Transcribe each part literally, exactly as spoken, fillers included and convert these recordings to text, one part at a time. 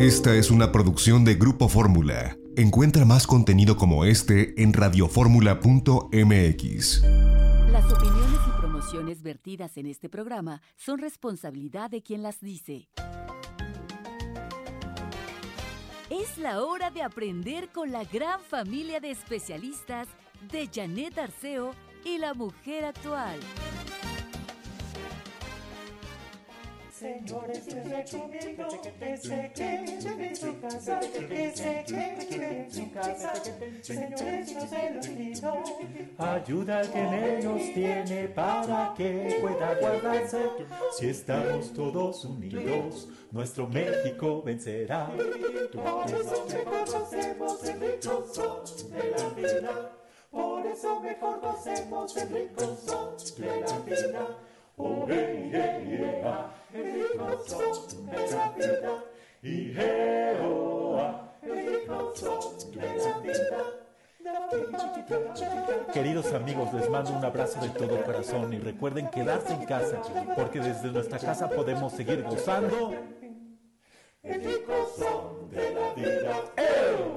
Esta es una producción de Grupo Fórmula. Encuentra más contenido como este en radio fórmula punto m x. Las opiniones y promociones vertidas en este programa son responsabilidad de quien las dice. Es la hora de aprender con la gran familia de especialistas de Janet Arceo y la mujer actual. Señores, desde conmigo, desde que viven en su casa, desde que viven en su casa, señores, no se los pido. Ayuda al que menos tiene para que pueda guardarse. Si estamos todos unidos, nuestro México vencerá. Por eso reconocemos el ricosón de la vida. Por eso mejor nos hacemos el ricosón de la vida. Oh, hey, yeah, yeah, el rico son de la vida. Y hey, oh, ah, el rico son de la vida. Queridos amigos, les mando un abrazo de todo corazón y recuerden quedarse en casa, porque desde nuestra casa podemos seguir gozando. El rico son de la vida. ¡Eh!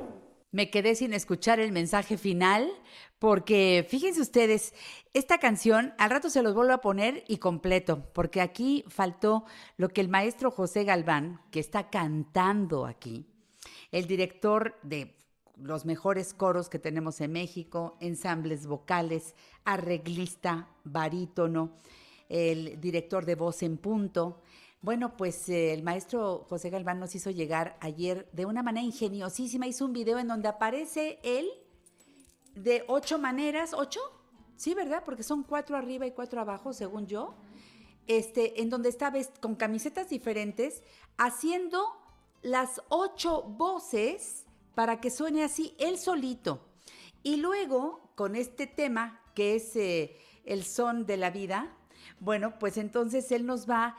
Me quedé sin escuchar el mensaje final porque, fíjense ustedes, esta canción al rato se los vuelvo a poner y completo, porque aquí faltó lo que el maestro José Galván, que está cantando aquí, el director de los mejores coros que tenemos en México, ensambles vocales, arreglista, barítono, el director de Voz en Punto. Bueno, pues eh, el maestro José Galván nos hizo llegar ayer de una manera ingeniosísima. Hizo un video en donde aparece él de ocho maneras, ¿ocho? Sí, ¿verdad? Porque son cuatro arriba y cuatro abajo, según yo. Este, en donde está vest- con camisetas diferentes, haciendo las ocho voces para que suene así él solito. Y luego, con este tema, que es eh, el son de la vida, bueno, pues entonces él nos va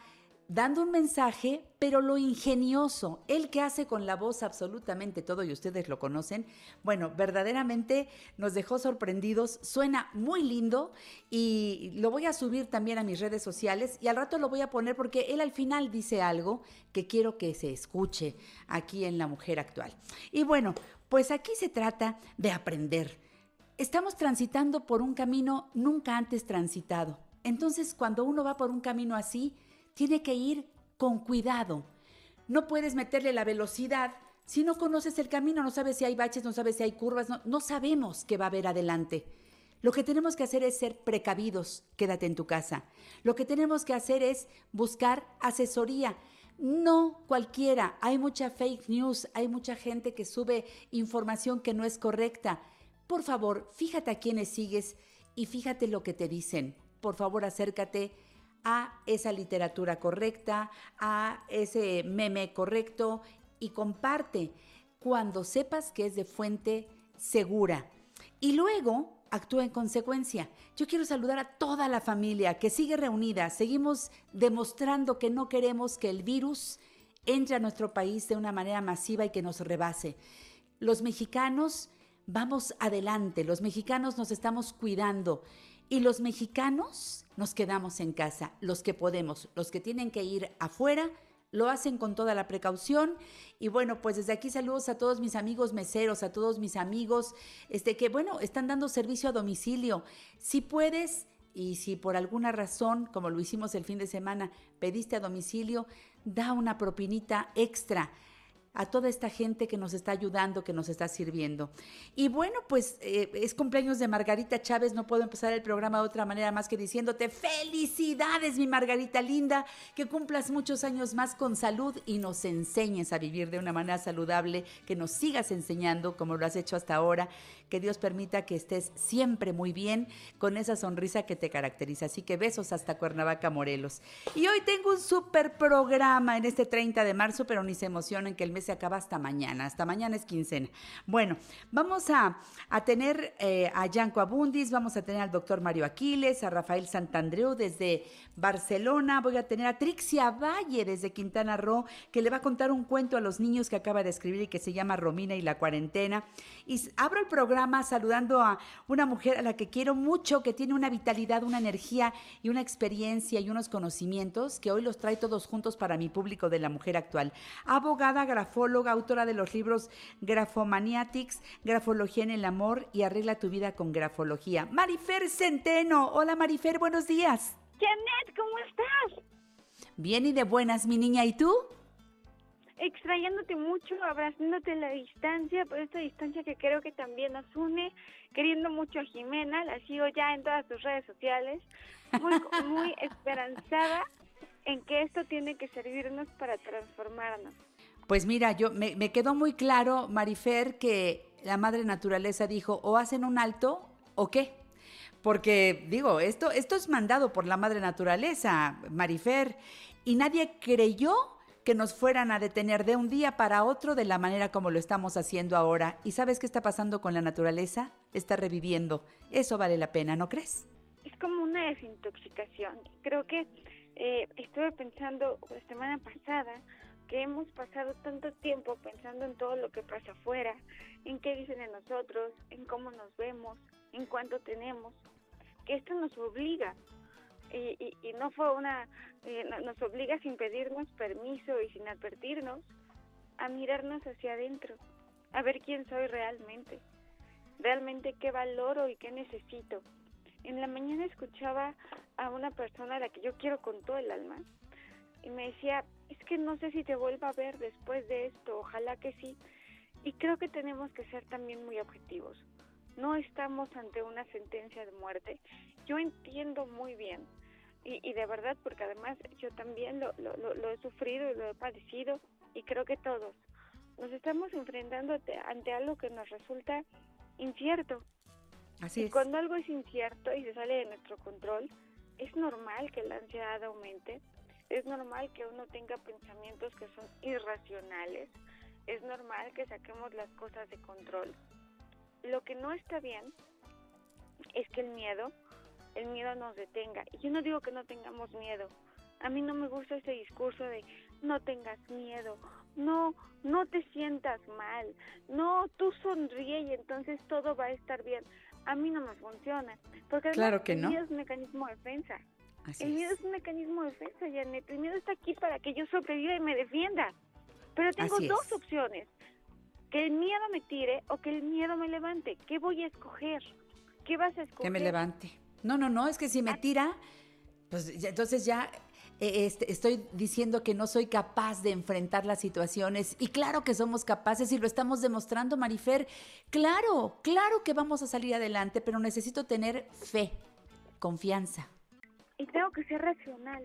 dando un mensaje, pero lo ingenioso, el que hace con la voz absolutamente todo, y ustedes lo conocen. Bueno, verdaderamente nos dejó sorprendidos, suena muy lindo, y lo voy a subir también a mis redes sociales, y al rato lo voy a poner porque él al final dice algo que quiero que se escuche aquí en La Mujer Actual. Y bueno, pues aquí se trata de aprender. Estamos transitando por un camino nunca antes transitado. Entonces, cuando uno va por un camino así, tiene que ir con cuidado. No puedes meterle la velocidad si no conoces el camino, no sabes si hay baches, no sabes si hay curvas, no, no sabemos qué va a haber adelante. Lo que tenemos que hacer es ser precavidos, quédate en tu casa. Lo que tenemos que hacer es buscar asesoría. No cualquiera, hay mucha fake news, hay mucha gente que sube información que no es correcta. Por favor, fíjate a quiénes sigues y fíjate lo que te dicen. Por favor, acércate a esa literatura correcta, a ese meme correcto y comparte cuando sepas que es de fuente segura. Y luego actúa en consecuencia. Yo quiero saludar a toda la familia que sigue reunida. Seguimos demostrando que no queremos que el virus entre a nuestro país de una manera masiva y que nos rebase. Los mexicanos vamos adelante, los mexicanos nos estamos cuidando. Y los mexicanos nos quedamos en casa, los que podemos, los que tienen que ir afuera, lo hacen con toda la precaución. Y bueno, pues desde aquí saludos a todos mis amigos meseros, a todos mis amigos este, que, bueno, están dando servicio a domicilio. Si puedes, y si por alguna razón, como lo hicimos el fin de semana, pediste a domicilio, da una propinita extra a toda esta gente que nos está ayudando, que nos está sirviendo. Y bueno, pues eh, es cumpleaños de Margarita Chávez, no puedo empezar el programa de otra manera más que diciéndote felicidades, mi Margarita linda, que cumplas muchos años más con salud y nos enseñes a vivir de una manera saludable, que nos sigas enseñando como lo has hecho hasta ahora, que Dios permita que estés siempre muy bien con esa sonrisa que te caracteriza. Así que besos hasta Cuernavaca, Morelos. Y hoy tengo un súper programa en este treinta de marzo, pero ni se emocionen que el mes se acaba hasta mañana, hasta mañana es quincena. Bueno, vamos a, a tener eh, a Gianco Abundiz, vamos a tener al doctor Mario Aquiles, a Rafael Santandreu desde Barcelona, voy a tener a Trixia Valle desde Quintana Roo, que le va a contar un cuento a los niños que acaba de escribir y que se llama Romina y la cuarentena. Y abro el programa saludando a una mujer a la que quiero mucho, que tiene una vitalidad, una energía y una experiencia y unos conocimientos que hoy los trae todos juntos para mi público de la mujer actual. Abogada, grafóloga, autora de los libros Grafomaniatics, Grafología en el amor y Arregla tu vida con grafología. MaryFer Centeno. Hola, MaryFer, buenos días. Janet, ¿cómo estás? Bien y de buenas, mi niña. ¿Y tú? Extrañándote mucho, abrazándote en la distancia, por esta distancia que creo que también nos une, queriendo mucho a Jimena, la sigo ya en todas sus redes sociales, muy, muy esperanzada en que esto tiene que servirnos para transformarnos. Pues mira, yo me, me quedó muy claro, MaryFer, que la madre naturaleza dijo, o hacen un alto, o qué. Porque, digo, esto, esto es mandado por la madre naturaleza, MaryFer, y nadie creyó que nos fueran a detener de un día para otro de la manera como lo estamos haciendo ahora. ¿Y sabes qué está pasando con la naturaleza? Está reviviendo. Eso vale la pena, ¿no crees? Es como una desintoxicación. Creo que eh, estuve pensando la semana pasada que hemos pasado tanto tiempo pensando en todo lo que pasa afuera, en qué dicen de nosotros, en cómo nos vemos, en cuánto tenemos, que esto nos obliga. Y, y, y no fue una, eh, nos obliga sin pedirnos permiso y sin advertirnos a mirarnos hacia adentro, a ver quién soy realmente, realmente qué valoro y qué necesito. En la mañana escuchaba a una persona a la que yo quiero con todo el alma y me decía, es que no sé si te vuelva a ver después de esto, ojalá que sí. Y creo que tenemos que ser también muy objetivos. No estamos ante una sentencia de muerte. Yo entiendo muy bien, y, y de verdad, porque además yo también lo, lo, lo he sufrido y lo he padecido, y creo que todos. Nos estamos enfrentando ante algo que nos resulta incierto. Así es. Y cuando algo es incierto y se sale de nuestro control, es normal que la ansiedad aumente, es normal que uno tenga pensamientos que son irracionales, es normal que saquemos las cosas de control. Lo que no está bien es que el miedo, el miedo nos detenga. Y yo no digo que no tengamos miedo. A mí no me gusta ese discurso de no tengas miedo, no, no te sientas mal, no, tú sonríe y entonces todo va a estar bien. A mí no me funciona. Porque claro que no. El miedo es un mecanismo de defensa. Así el miedo es. es un mecanismo de defensa, Janet. El miedo está aquí para que yo sobreviva y me defienda. Pero tengo Así dos es. opciones. Que el miedo me tire o que el miedo me levante. ¿Qué voy a escoger? ¿Qué vas a escoger? Que me levante. No, no, no, es que si me tira, pues ya, entonces ya eh, este, estoy diciendo que no soy capaz de enfrentar las situaciones. Y claro que somos capaces y lo estamos demostrando, MaryFer. Claro, claro que vamos a salir adelante, pero necesito tener fe, confianza. Y tengo que ser racional.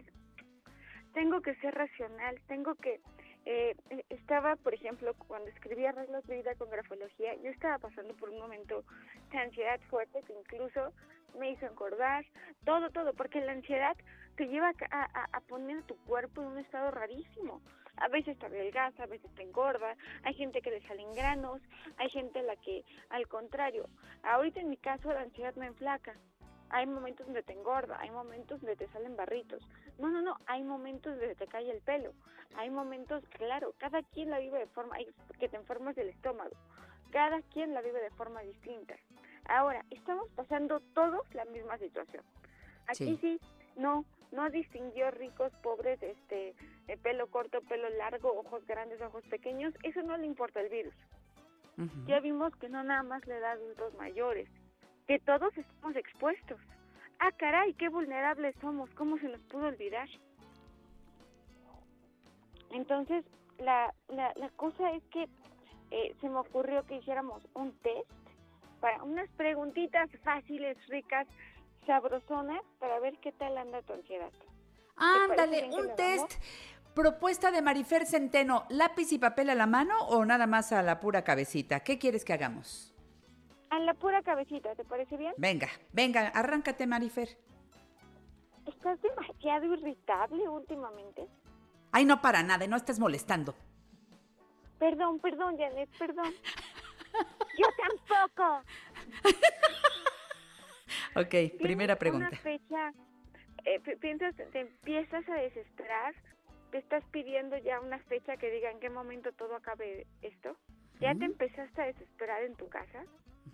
Tengo que ser racional, tengo que... Eh, estaba, por ejemplo, cuando escribía Reglas de vida con grafología, yo estaba pasando por un momento de ansiedad fuerte que incluso me hizo engordar, todo, todo, porque la ansiedad te lleva a, a, a poner tu cuerpo en un estado rarísimo. A veces te adelgaza, a veces te engorda, hay gente que le salen granos, hay gente a la que, al contrario, ahorita en mi caso la ansiedad me enflaca. Hay momentos donde te engorda, hay momentos donde te salen barritos. No, no, no, hay momentos donde te cae el pelo. Hay momentos, claro, cada quien la vive de forma, que te enfermas del estómago. Cada quien la vive de forma distinta. Ahora, estamos pasando todos la misma situación. Aquí sí, sí no, no distinguió ricos, pobres, este, pelo corto, pelo largo, ojos grandes, ojos pequeños. Eso no le importa el virus. Uh-huh. Ya vimos que no nada más le da a adultos mayores. Que todos estamos expuestos. ¡Ah, caray, qué vulnerables somos! ¿Cómo se nos pudo olvidar? Entonces, la, la, la cosa es que eh, se me ocurrió que hiciéramos un test para unas preguntitas fáciles, ricas, sabrosonas, para ver qué tal anda tu ansiedad. ¡Ándale, un test! Propuesta de MaryFer Centeno, ¿lápiz y papel a la mano o nada más a la pura cabecita? ¿Qué quieres que hagamos? A la pura cabecita, ¿te parece bien? Venga, venga, arráncate, MaryFer. ¿Estás demasiado irritable últimamente? Ay, no, para nada, no estás molestando. Perdón, perdón, Janet, perdón. Yo tampoco. Ok, primera pregunta. ¿Tienes una fecha? Eh, piensas, te empiezas a desesperar, te estás pidiendo ya una fecha que diga en qué momento todo acabe esto. ¿Ya uh-huh. te empezaste a desesperar en tu casa?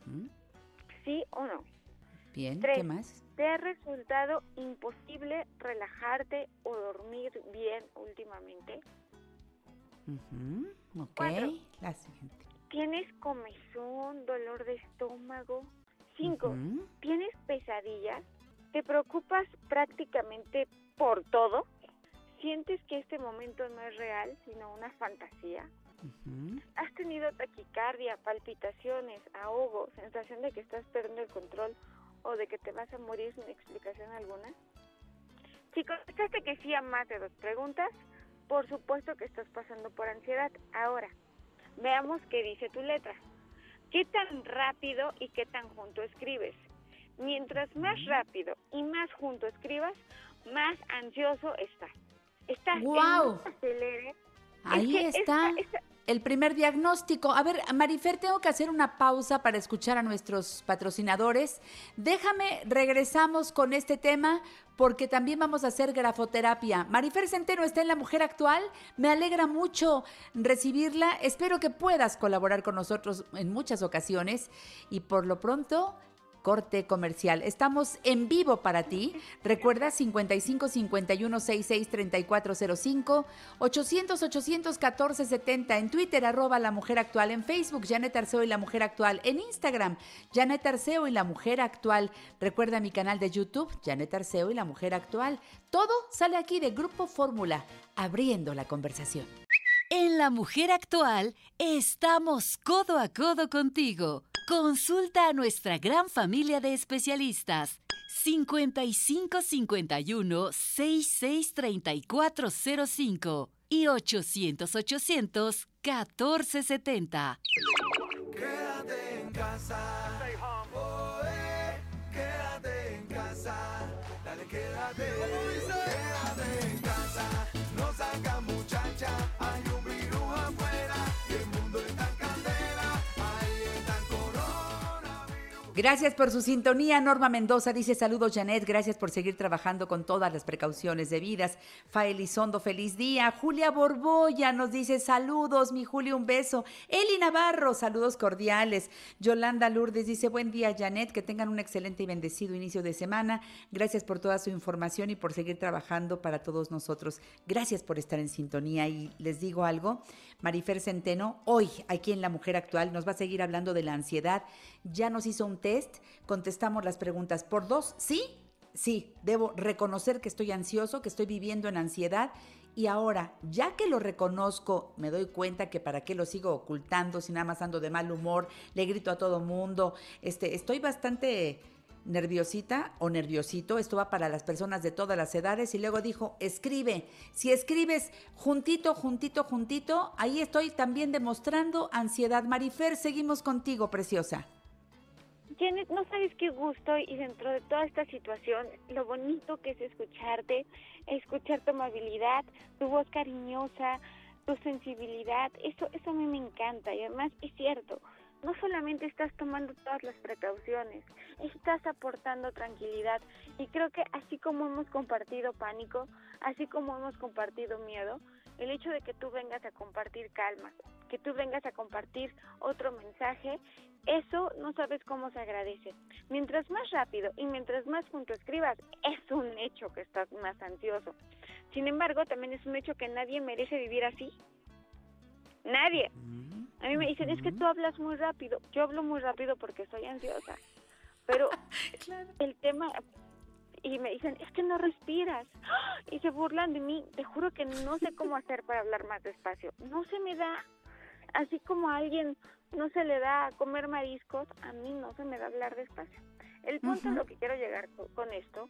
Uh-huh. ¿Sí o no? Bien, Tres, ¿qué más? ¿Te ha resultado imposible relajarte o dormir bien últimamente? Uh-huh. Ok, Cuatro, la siguiente. ¿Tienes comezón, dolor de estómago? Cinco, uh-huh. ¿tienes pesadillas? ¿Te preocupas prácticamente por todo? ¿Sientes que este momento no es real, sino una fantasía? Uh-huh. ¿Has tenido taquicardia, palpitaciones, ahogo, sensación de que estás perdiendo el control o de que te vas a morir sin explicación alguna? Si contestaste que sí a más de dos preguntas, por supuesto que estás pasando por ansiedad. Ahora, veamos qué dice tu letra. ¿Qué tan rápido y qué tan junto escribes? Mientras más rápido y más junto escribas, más ansioso estás. Estás wow. en Ahí es que está esta, esta... el primer diagnóstico. A ver, Marifer, tengo que hacer una pausa para escuchar a nuestros patrocinadores. Déjame, regresamos con este tema porque también vamos a hacer grafoterapia. Marifer Centeno está en La Mujer Actual. Me alegra mucho recibirla. Espero que puedas colaborar con nosotros en muchas ocasiones y por lo pronto... corte comercial. Estamos en vivo para ti. Recuerda cincuenta y cinco, cincuenta y uno, sesenta y seis, treinta y cuatro cero cinco, ochocientos, ochocientos catorce, setenta en Twitter, arroba La Mujer Actual, en Facebook, Janet Arceo y La Mujer Actual, en Instagram, Janet Arceo y La Mujer Actual. Recuerda mi canal de YouTube, Janet Arceo y La Mujer Actual. Todo sale aquí de Grupo Fórmula, abriendo la conversación. En La Mujer Actual estamos codo a codo contigo. Consulta a nuestra gran familia de especialistas. cincuenta y cinco, cincuenta y uno, sesenta y seis, treinta y cuatro cero cinco y ochocientos, ochocientos catorce, setenta. Quédate en casa. Oh, eh, quédate en casa. Dale, quédate. Quédate en casa. No saca muchacha. Hay un virus afuera. Y el mundo está en candela. Gracias por su sintonía. Norma Mendoza dice, saludos Janet, gracias por seguir trabajando con todas las precauciones debidas. Fael Isondo, feliz día. Julia Borbolla nos dice, saludos, mi Julia, un beso. Eli Navarro, saludos cordiales. Yolanda Lourdes dice, buen día Janet, que tengan un excelente y bendecido inicio de semana. Gracias por toda su información y por seguir trabajando para todos nosotros. Gracias por estar en sintonía. Y les digo algo, Marifer Centeno, hoy aquí en La Mujer Actual nos va a seguir hablando de la ansiedad. Ya nos hizo un test, contestamos las preguntas por dos, sí, sí, debo reconocer que estoy ansioso, que estoy viviendo en ansiedad y ahora, ya que lo reconozco, me doy cuenta que para qué lo sigo ocultando, si nada más ando de mal humor, le grito a todo mundo, este, estoy bastante nerviosita o nerviosito, esto va para las personas de todas las edades y luego dijo, escribe, si escribes juntito, juntito, juntito, ahí estoy también demostrando ansiedad. Marifer, seguimos contigo, preciosa. Janet, no sabes qué gusto y dentro de toda esta situación, lo bonito que es escucharte, escuchar tu amabilidad, tu voz cariñosa, tu sensibilidad, eso, eso a mí me encanta y además es cierto, no solamente estás tomando todas las precauciones, estás aportando tranquilidad y creo que así como hemos compartido pánico, así como hemos compartido miedo, el hecho de que tú vengas a compartir calma, que tú vengas a compartir otro mensaje, eso no sabes cómo se agradece. Mientras más rápido y mientras más junto escribas, es un hecho que estás más ansioso. Sin embargo, también es un hecho que nadie merece vivir así. Nadie. A mí me dicen, es que tú hablas muy rápido. Yo hablo muy rápido porque soy ansiosa. Pero claro. el tema... Y me dicen, es que no respiras. Y se burlan de mí. Te juro que no sé cómo hacer para hablar más despacio. No se me da. Así como a alguien no se le da comer mariscos, a mí no se me da hablar despacio. El punto uh-huh. a lo que quiero llegar con esto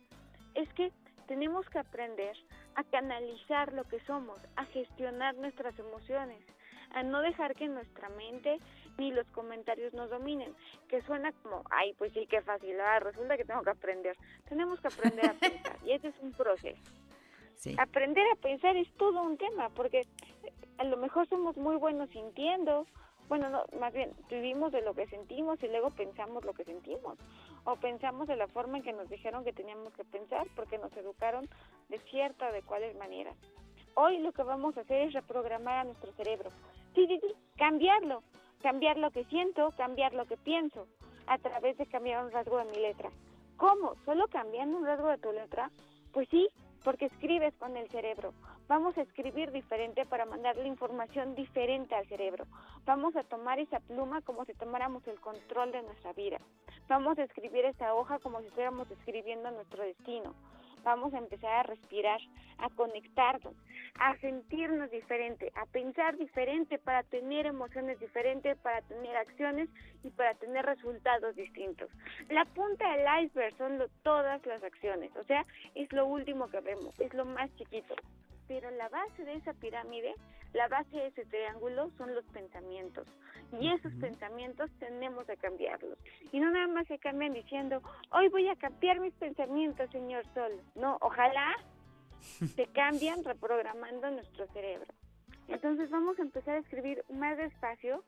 es que tenemos que aprender a canalizar lo que somos, a gestionar nuestras emociones, a no dejar que nuestra mente ni los comentarios nos dominen, que suena como, ay, pues sí, qué fácil, ah, resulta que tengo que aprender. Tenemos que aprender a pensar y ese es un proceso. Sí. Aprender a pensar es todo un tema, porque a lo mejor somos muy buenos sintiendo, bueno, no, más bien vivimos de lo que sentimos y luego pensamos lo que sentimos, o pensamos de la forma en que nos dijeron que teníamos que pensar porque nos educaron de cierta o de cuáles maneras. Hoy lo que vamos a hacer es reprogramar a nuestro cerebro, sí, sí, sí, cambiarlo, cambiar lo que siento, cambiar lo que pienso, a través de cambiar un rasgo de mi letra. ¿Cómo? ¿Solo cambiando un rasgo de tu letra? Pues sí, porque escribes con el cerebro. Vamos a escribir diferente para mandarle información diferente al cerebro. Vamos a tomar esa pluma como si tomáramos el control de nuestra vida. Vamos a escribir esa hoja como si estuviéramos escribiendo nuestro destino. Vamos a empezar a respirar, a conectarnos, a sentirnos diferente, a pensar diferente para tener emociones diferentes, para tener acciones y para tener resultados distintos. La punta del iceberg son lo, todas las acciones, o sea, es lo último que vemos, es lo más chiquito. Pero la base de esa pirámide, la base de ese triángulo son los pensamientos. Y esos pensamientos tenemos que cambiarlos. Y no nada más se cambian diciendo, hoy voy a cambiar mis pensamientos, señor Sol. No, ojalá se cambian reprogramando nuestro cerebro. Entonces vamos a empezar a escribir más despacio,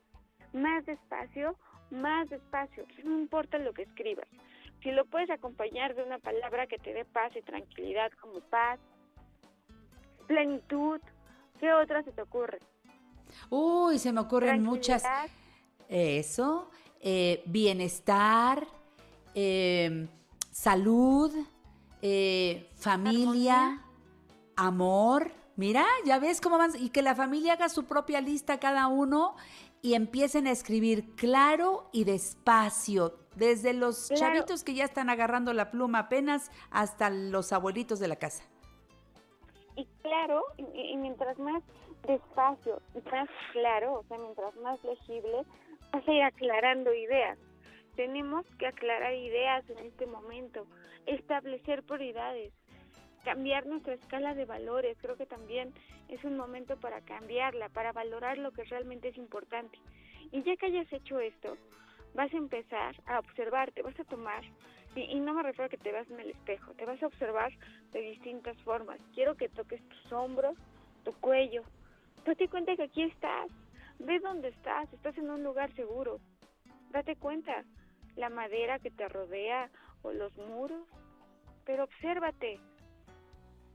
más despacio, más despacio. No importa lo que escribas. Si lo puedes acompañar de una palabra que te dé paz y tranquilidad, como paz, plenitud, ¿qué otra se te ocurre? Uy, se me ocurren muchas. Eso, eh, bienestar, eh, salud, eh, familia, armonía, amor. Mira, ya ves cómo van. Y que la familia haga su propia lista cada uno y empiecen a escribir claro y despacio. Desde los claro. chavitos que ya están agarrando la pluma apenas hasta los abuelitos de la casa. Y claro, y, y mientras más despacio y más claro, o sea, mientras más legible, vas a ir aclarando ideas. Tenemos que aclarar ideas en este momento, establecer prioridades, cambiar nuestra escala de valores. Creo que también es un momento para cambiarla, para valorar lo que realmente es importante. Y ya que hayas hecho esto, vas a empezar a observarte, vas a tomar... Y no me refiero a que te veas en el espejo, te vas a observar de distintas formas. Quiero que toques tus hombros, tu cuello. Date cuenta que aquí estás, ves dónde estás, estás en un lugar seguro. Date cuenta, la madera que te rodea o los muros, pero obsérvate.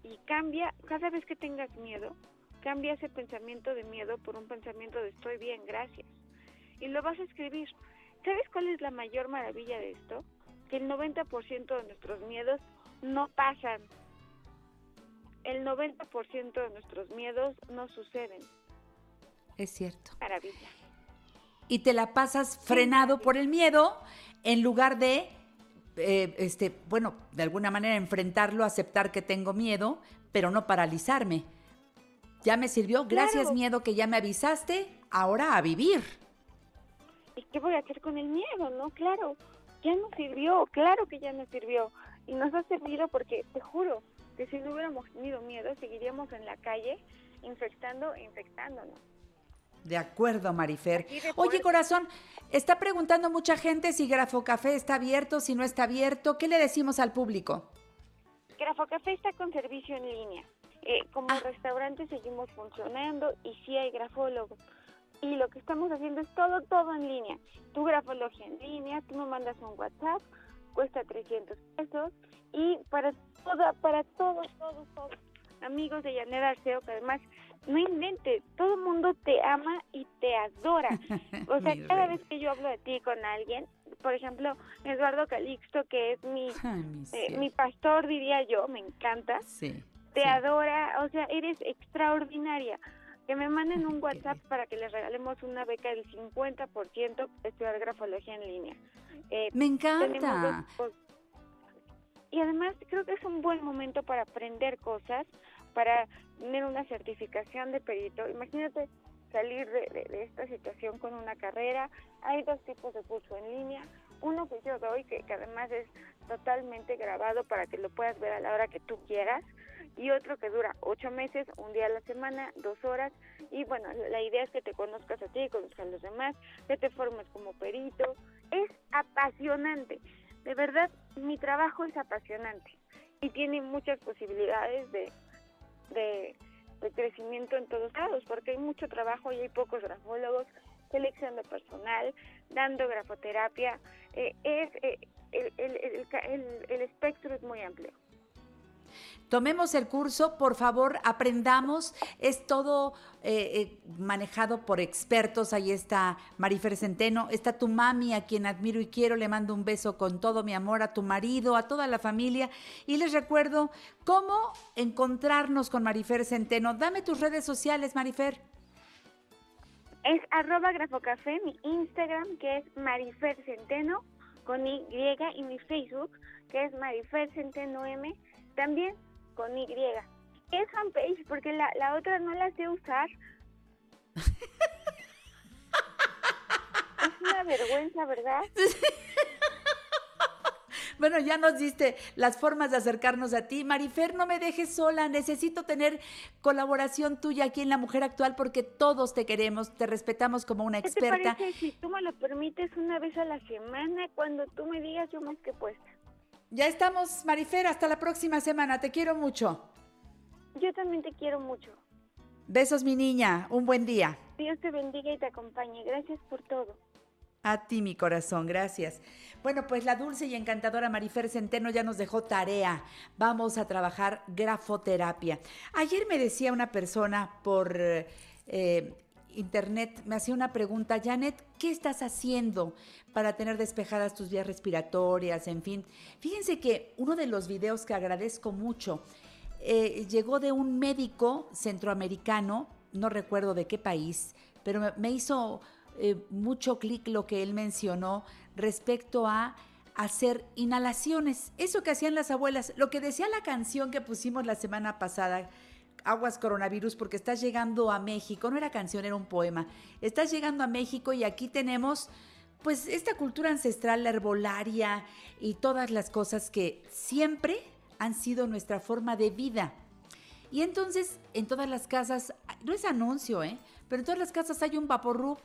Y cambia, cada vez que tengas miedo, cambia ese pensamiento de miedo por un pensamiento de estoy bien, gracias. Y lo vas a escribir. ¿Sabes cuál es la mayor maravilla de esto? El noventa por ciento de nuestros miedos no pasan. El noventa por ciento de nuestros miedos no suceden. Es cierto. Maravilla. Y te la pasas frenado por el miedo en lugar de, eh, este, bueno, de alguna manera enfrentarlo, aceptar que tengo miedo, pero no paralizarme. Ya me sirvió. Gracias, claro. Miedo, que ya me avisaste. Ahora a vivir. ¿Y qué voy a hacer con el miedo? No, claro. Ya nos sirvió, claro que ya nos sirvió. Y nos ha servido porque, te juro, que si no hubiéramos tenido miedo, seguiríamos en la calle infectando e infectándonos. De acuerdo, MaryFer. Oye, corazón, está preguntando mucha gente si Grafo Café está abierto, si no está abierto. ¿Qué le decimos al público? Grafo Café está con servicio en línea. Eh, como ah. restaurante seguimos funcionando y sí hay grafólogos. Y lo que estamos haciendo es todo, todo en línea. Tu grafología en línea, tú me mandas un WhatsApp, cuesta trescientos pesos. Y para toda, para todos, todos, todos, amigos de Janet Arceo, que además, no inventes, todo el mundo te ama y te adora. O sea, cada vez que yo hablo de ti con alguien, por ejemplo, Eduardo Calixto, que es mi, Ay, mi, eh, mi pastor, diría yo, me encanta. Sí, te sí. adora, o sea, eres extraordinaria. Que me manden un WhatsApp para que les regalemos una beca del cincuenta por ciento para estudiar grafología en línea. Eh, ¡Me encanta! Dos, y además creo que es un buen momento para aprender cosas, para tener una certificación de perito. Imagínate salir de, de, de esta situación con una carrera. Hay dos tipos de curso en línea. Uno que yo doy, que, que además es totalmente grabado para que lo puedas ver a la hora que tú quieras. Y otro que dura ocho meses, un día a la semana, dos horas. Y bueno, la idea es que te conozcas a ti, conozcas a los demás, que te formes como perito. Es apasionante. De verdad, mi trabajo es apasionante. Y tiene muchas posibilidades de, de de crecimiento en todos lados, porque hay mucho trabajo y hay pocos grafólogos, selección de personal, dando grafoterapia, eh, es, eh, el, el, el, el, el espectro es muy amplio. Tomemos el curso, por favor, aprendamos, es todo eh, eh, manejado por expertos, ahí está MaryFer Centeno, está tu mami, a quien admiro y quiero, le mando un beso con todo mi amor, a tu marido, a toda la familia, y les recuerdo cómo encontrarnos con MaryFer Centeno. Dame tus redes sociales, MaryFer. Es arroba grafocafé, mi Instagram, que es MaryFer Centeno, con Y, y mi Facebook, que es MaryFer Centeno M, también con Y. Es fanpage porque la, la otra no la sé usar. Es una vergüenza, ¿verdad? Bueno, ya nos diste las formas de acercarnos a ti. MaryFer, no me dejes sola, necesito tener colaboración tuya aquí en La Mujer Actual porque todos te queremos, te respetamos como una experta. ¿Qué te parece si tú me lo permites una vez a la semana? Cuando tú me digas, yo más que puesta. Ya estamos, MaryFer, hasta la próxima semana, te quiero mucho. Yo también te quiero mucho. Besos, mi niña, un buen día. Dios te bendiga y te acompañe, gracias por todo. A ti, mi corazón, gracias. Bueno, pues la dulce y encantadora MaryFer Centeno ya nos dejó tarea. Vamos a trabajar grafoterapia. Ayer me decía una persona por eh, internet, me hacía una pregunta, Janet, ¿qué estás haciendo para tener despejadas tus vías respiratorias? En fin, fíjense que uno de los videos que agradezco mucho eh, llegó de un médico centroamericano, no recuerdo de qué país, pero me hizo... Eh, mucho clic lo que él mencionó respecto a hacer inhalaciones, eso que hacían las abuelas, lo que decía la canción que pusimos la semana pasada, aguas coronavirus, porque estás llegando a México, no era canción, era un poema, estás llegando a México y aquí tenemos pues esta cultura ancestral, la herbolaria y todas las cosas que siempre han sido nuestra forma de vida. Y entonces en todas las casas, no es anuncio, ¿eh? Pero en todas las casas hay un vaporrub.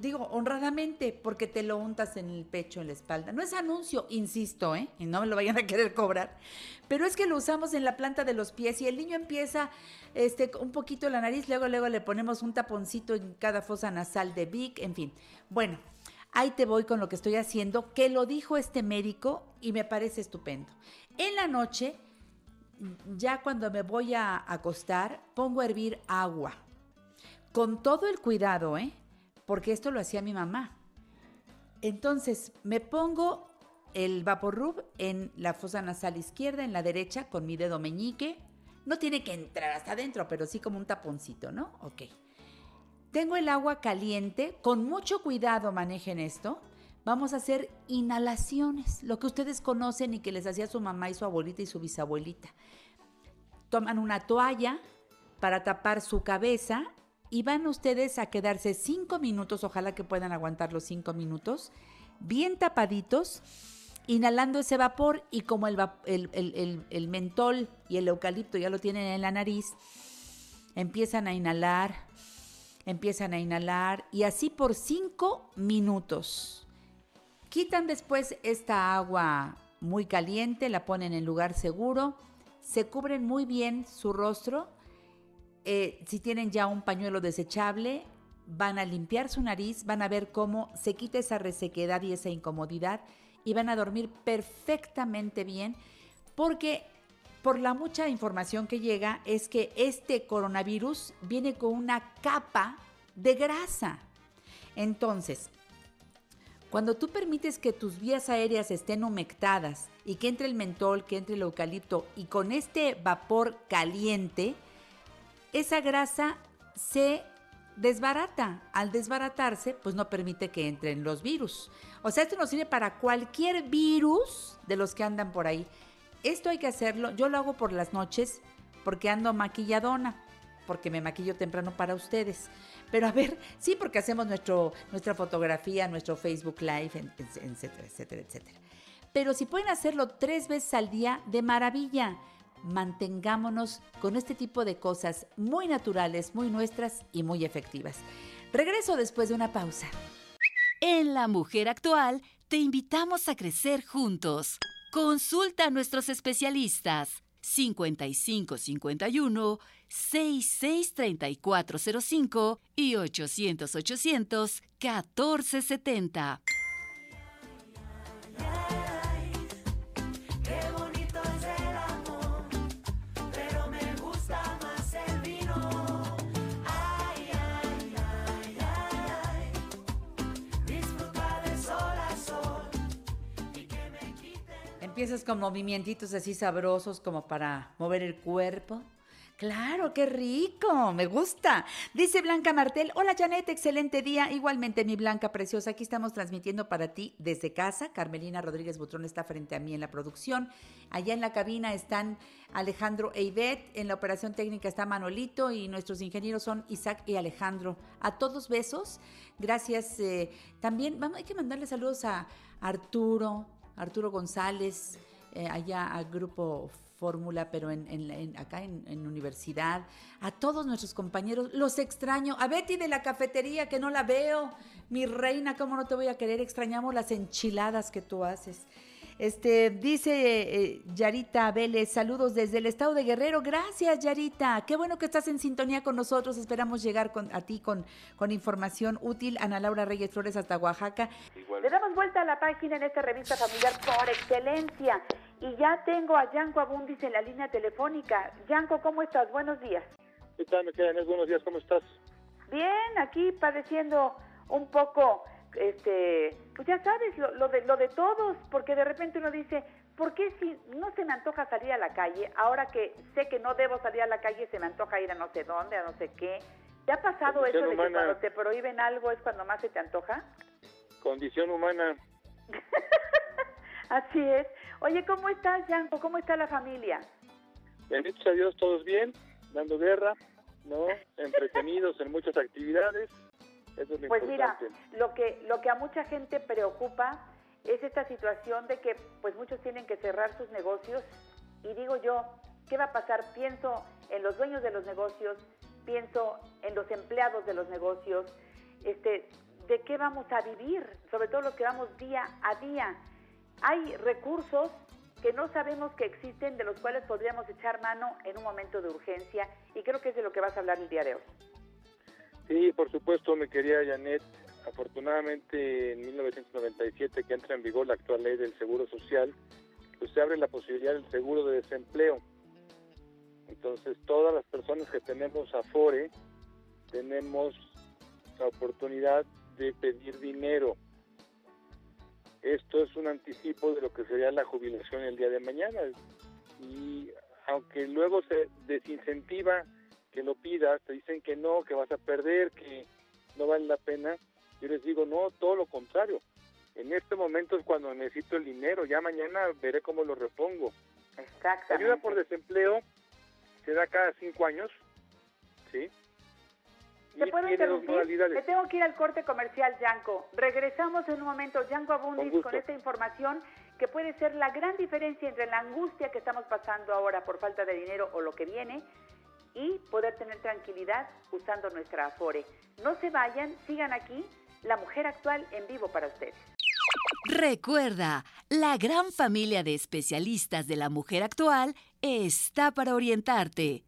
Digo, honradamente, porque te lo untas en el pecho, en la espalda. No es anuncio, insisto, ¿eh? Y no me lo vayan a querer cobrar. Pero es que lo usamos en la planta de los pies y el niño empieza este, un poquito la nariz, luego, luego le ponemos un taponcito en cada fosa nasal de Vic, en fin. Bueno, ahí te voy con lo que estoy haciendo, que lo dijo este médico y me parece estupendo. En la noche, ya cuando me voy a acostar, pongo a hervir agua. Con todo el cuidado, ¿eh? Porque esto lo hacía mi mamá. Entonces, me pongo el vaporrub en la fosa nasal izquierda, en la derecha, con mi dedo meñique. No tiene que entrar hasta adentro, pero sí como un taponcito, ¿no? Ok. Tengo el agua caliente. Con mucho cuidado manejen esto. Vamos a hacer inhalaciones, lo que ustedes conocen y que les hacía su mamá y su abuelita y su bisabuelita. Toman una toalla para tapar su cabeza y van ustedes a quedarse cinco minutos, ojalá que puedan aguantar los cinco minutos, bien tapaditos, inhalando ese vapor y como el, el, el, el, el mentol y el eucalipto ya lo tienen en la nariz, empiezan a inhalar, empiezan a inhalar y así por cinco minutos. Quitan después esta agua muy caliente, la ponen en lugar seguro, se cubren muy bien su rostro. Eh, si tienen ya un pañuelo desechable, van a limpiar su nariz, van a ver cómo se quita esa resequedad y esa incomodidad y van a dormir perfectamente bien porque por la mucha información que llega es que este coronavirus viene con una capa de grasa. Entonces, cuando tú permites que tus vías aéreas estén humectadas y que entre el mentol, que entre el eucalipto y con este vapor caliente, esa grasa se desbarata. Al desbaratarse, pues no permite que entren los virus. O sea, esto nos sirve para cualquier virus de los que andan por ahí. Esto hay que hacerlo. Yo lo hago por las noches porque ando maquilladona, porque me maquillo temprano para ustedes. Pero a ver, sí, porque hacemos nuestro, nuestra fotografía, nuestro Facebook Live, etcétera, etcétera, etcétera. Pero si pueden hacerlo tres veces al día, de maravilla. Mantengámonos con este tipo de cosas muy naturales, muy nuestras y muy efectivas. Regreso después de una pausa. En La Mujer Actual te invitamos a crecer juntos. Consulta a nuestros especialistas. cincuenta y cinco cincuenta y uno, sesenta y seis treinta y cuatro cero cinco y ochocientos ochocientos, catorce setenta. Empiezas con movimientos así sabrosos como para mover el cuerpo. ¡Claro, qué rico! ¡Me gusta! Dice Blanca Martel, hola Janet, excelente día. Igualmente mi Blanca preciosa, aquí estamos transmitiendo para ti desde casa. Carmelina Rodríguez Butrón está frente a mí en la producción. Allá en la cabina están Alejandro e Ivette, en la operación técnica está Manolito y nuestros ingenieros son Isaac y Alejandro. A todos besos, gracias. Eh, también vamos, hay que mandarle saludos a Arturo, Arturo González, eh, allá al Grupo Fórmula, pero en, en, en, acá en, en universidad. A todos nuestros compañeros, los extraño. A Betty de la cafetería, que no la veo. Mi reina, cómo no te voy a querer. Extrañamos las enchiladas que tú haces. Este, dice eh, Yarita Vélez, saludos desde el estado de Guerrero. Gracias, Yarita. Qué bueno que estás en sintonía con nosotros. Esperamos llegar con, a ti con, con información útil. Ana Laura Reyes Flores hasta Oaxaca. Igual. Le damos vuelta a la página en esta revista familiar por excelencia. Y ya tengo a Gianco Abundiz en la línea telefónica. Gianco, ¿cómo estás? Buenos días. ¿Qué tal, me quedan? Buenos días, ¿cómo estás? Bien, aquí padeciendo un poco... Este, pues ya sabes, lo, lo, de, lo de todos, porque de repente uno dice, ¿por qué si no se me antoja salir a la calle? Ahora que sé que no debo salir a la calle, se me antoja ir a no sé dónde, a no sé qué. ¿Te ha pasado eso de que cuando te prohíben algo es cuando más se te antoja? Condición humana. Así es. Oye, ¿cómo estás, Gianco? ¿Cómo está la familia? Bendito a Dios, todos bien, dando guerra, ¿no? Entretenidos en muchas actividades. Eso es lo pues importante. Mira, lo que lo que a mucha gente preocupa es esta situación de que pues muchos tienen que cerrar sus negocios y digo yo, ¿qué va a pasar? Pienso en los dueños de los negocios, pienso en los empleados de los negocios, este, ¿de qué vamos a vivir? Sobre todo los que vamos día a día. Hay recursos que no sabemos que existen, de los cuales podríamos echar mano en un momento de urgencia y creo que es de lo que vas a hablar el día de hoy. Sí, por supuesto, mi querida Janet. Afortunadamente, en mil novecientos noventa y siete, que entra en vigor la actual ley del Seguro Social, pues se abre la posibilidad del seguro de desempleo. Entonces, todas las personas que tenemos Afore, tenemos la oportunidad de pedir dinero. Esto es un anticipo de lo que sería la jubilación el día de mañana. Y aunque luego se desincentiva que lo pidas, te dicen que no, que vas a perder, que no vale la pena. Yo les digo, no, todo lo contrario. En este momento es cuando necesito el dinero, ya mañana veré cómo lo repongo. Exactamente. Ayuda por desempleo se da cada cinco años, ¿sí? ¿Te puedo interrumpir? Me tengo que ir al corte comercial, Gianco. Regresamos en un momento, Gianco Abundiz, con, con esta información que puede ser la gran diferencia entre la angustia que estamos pasando ahora por falta de dinero o lo que viene, y poder tener tranquilidad usando nuestra Afore. No se vayan, sigan aquí, La Mujer Actual en vivo para ustedes. Recuerda, la gran familia de especialistas de La Mujer Actual está para orientarte.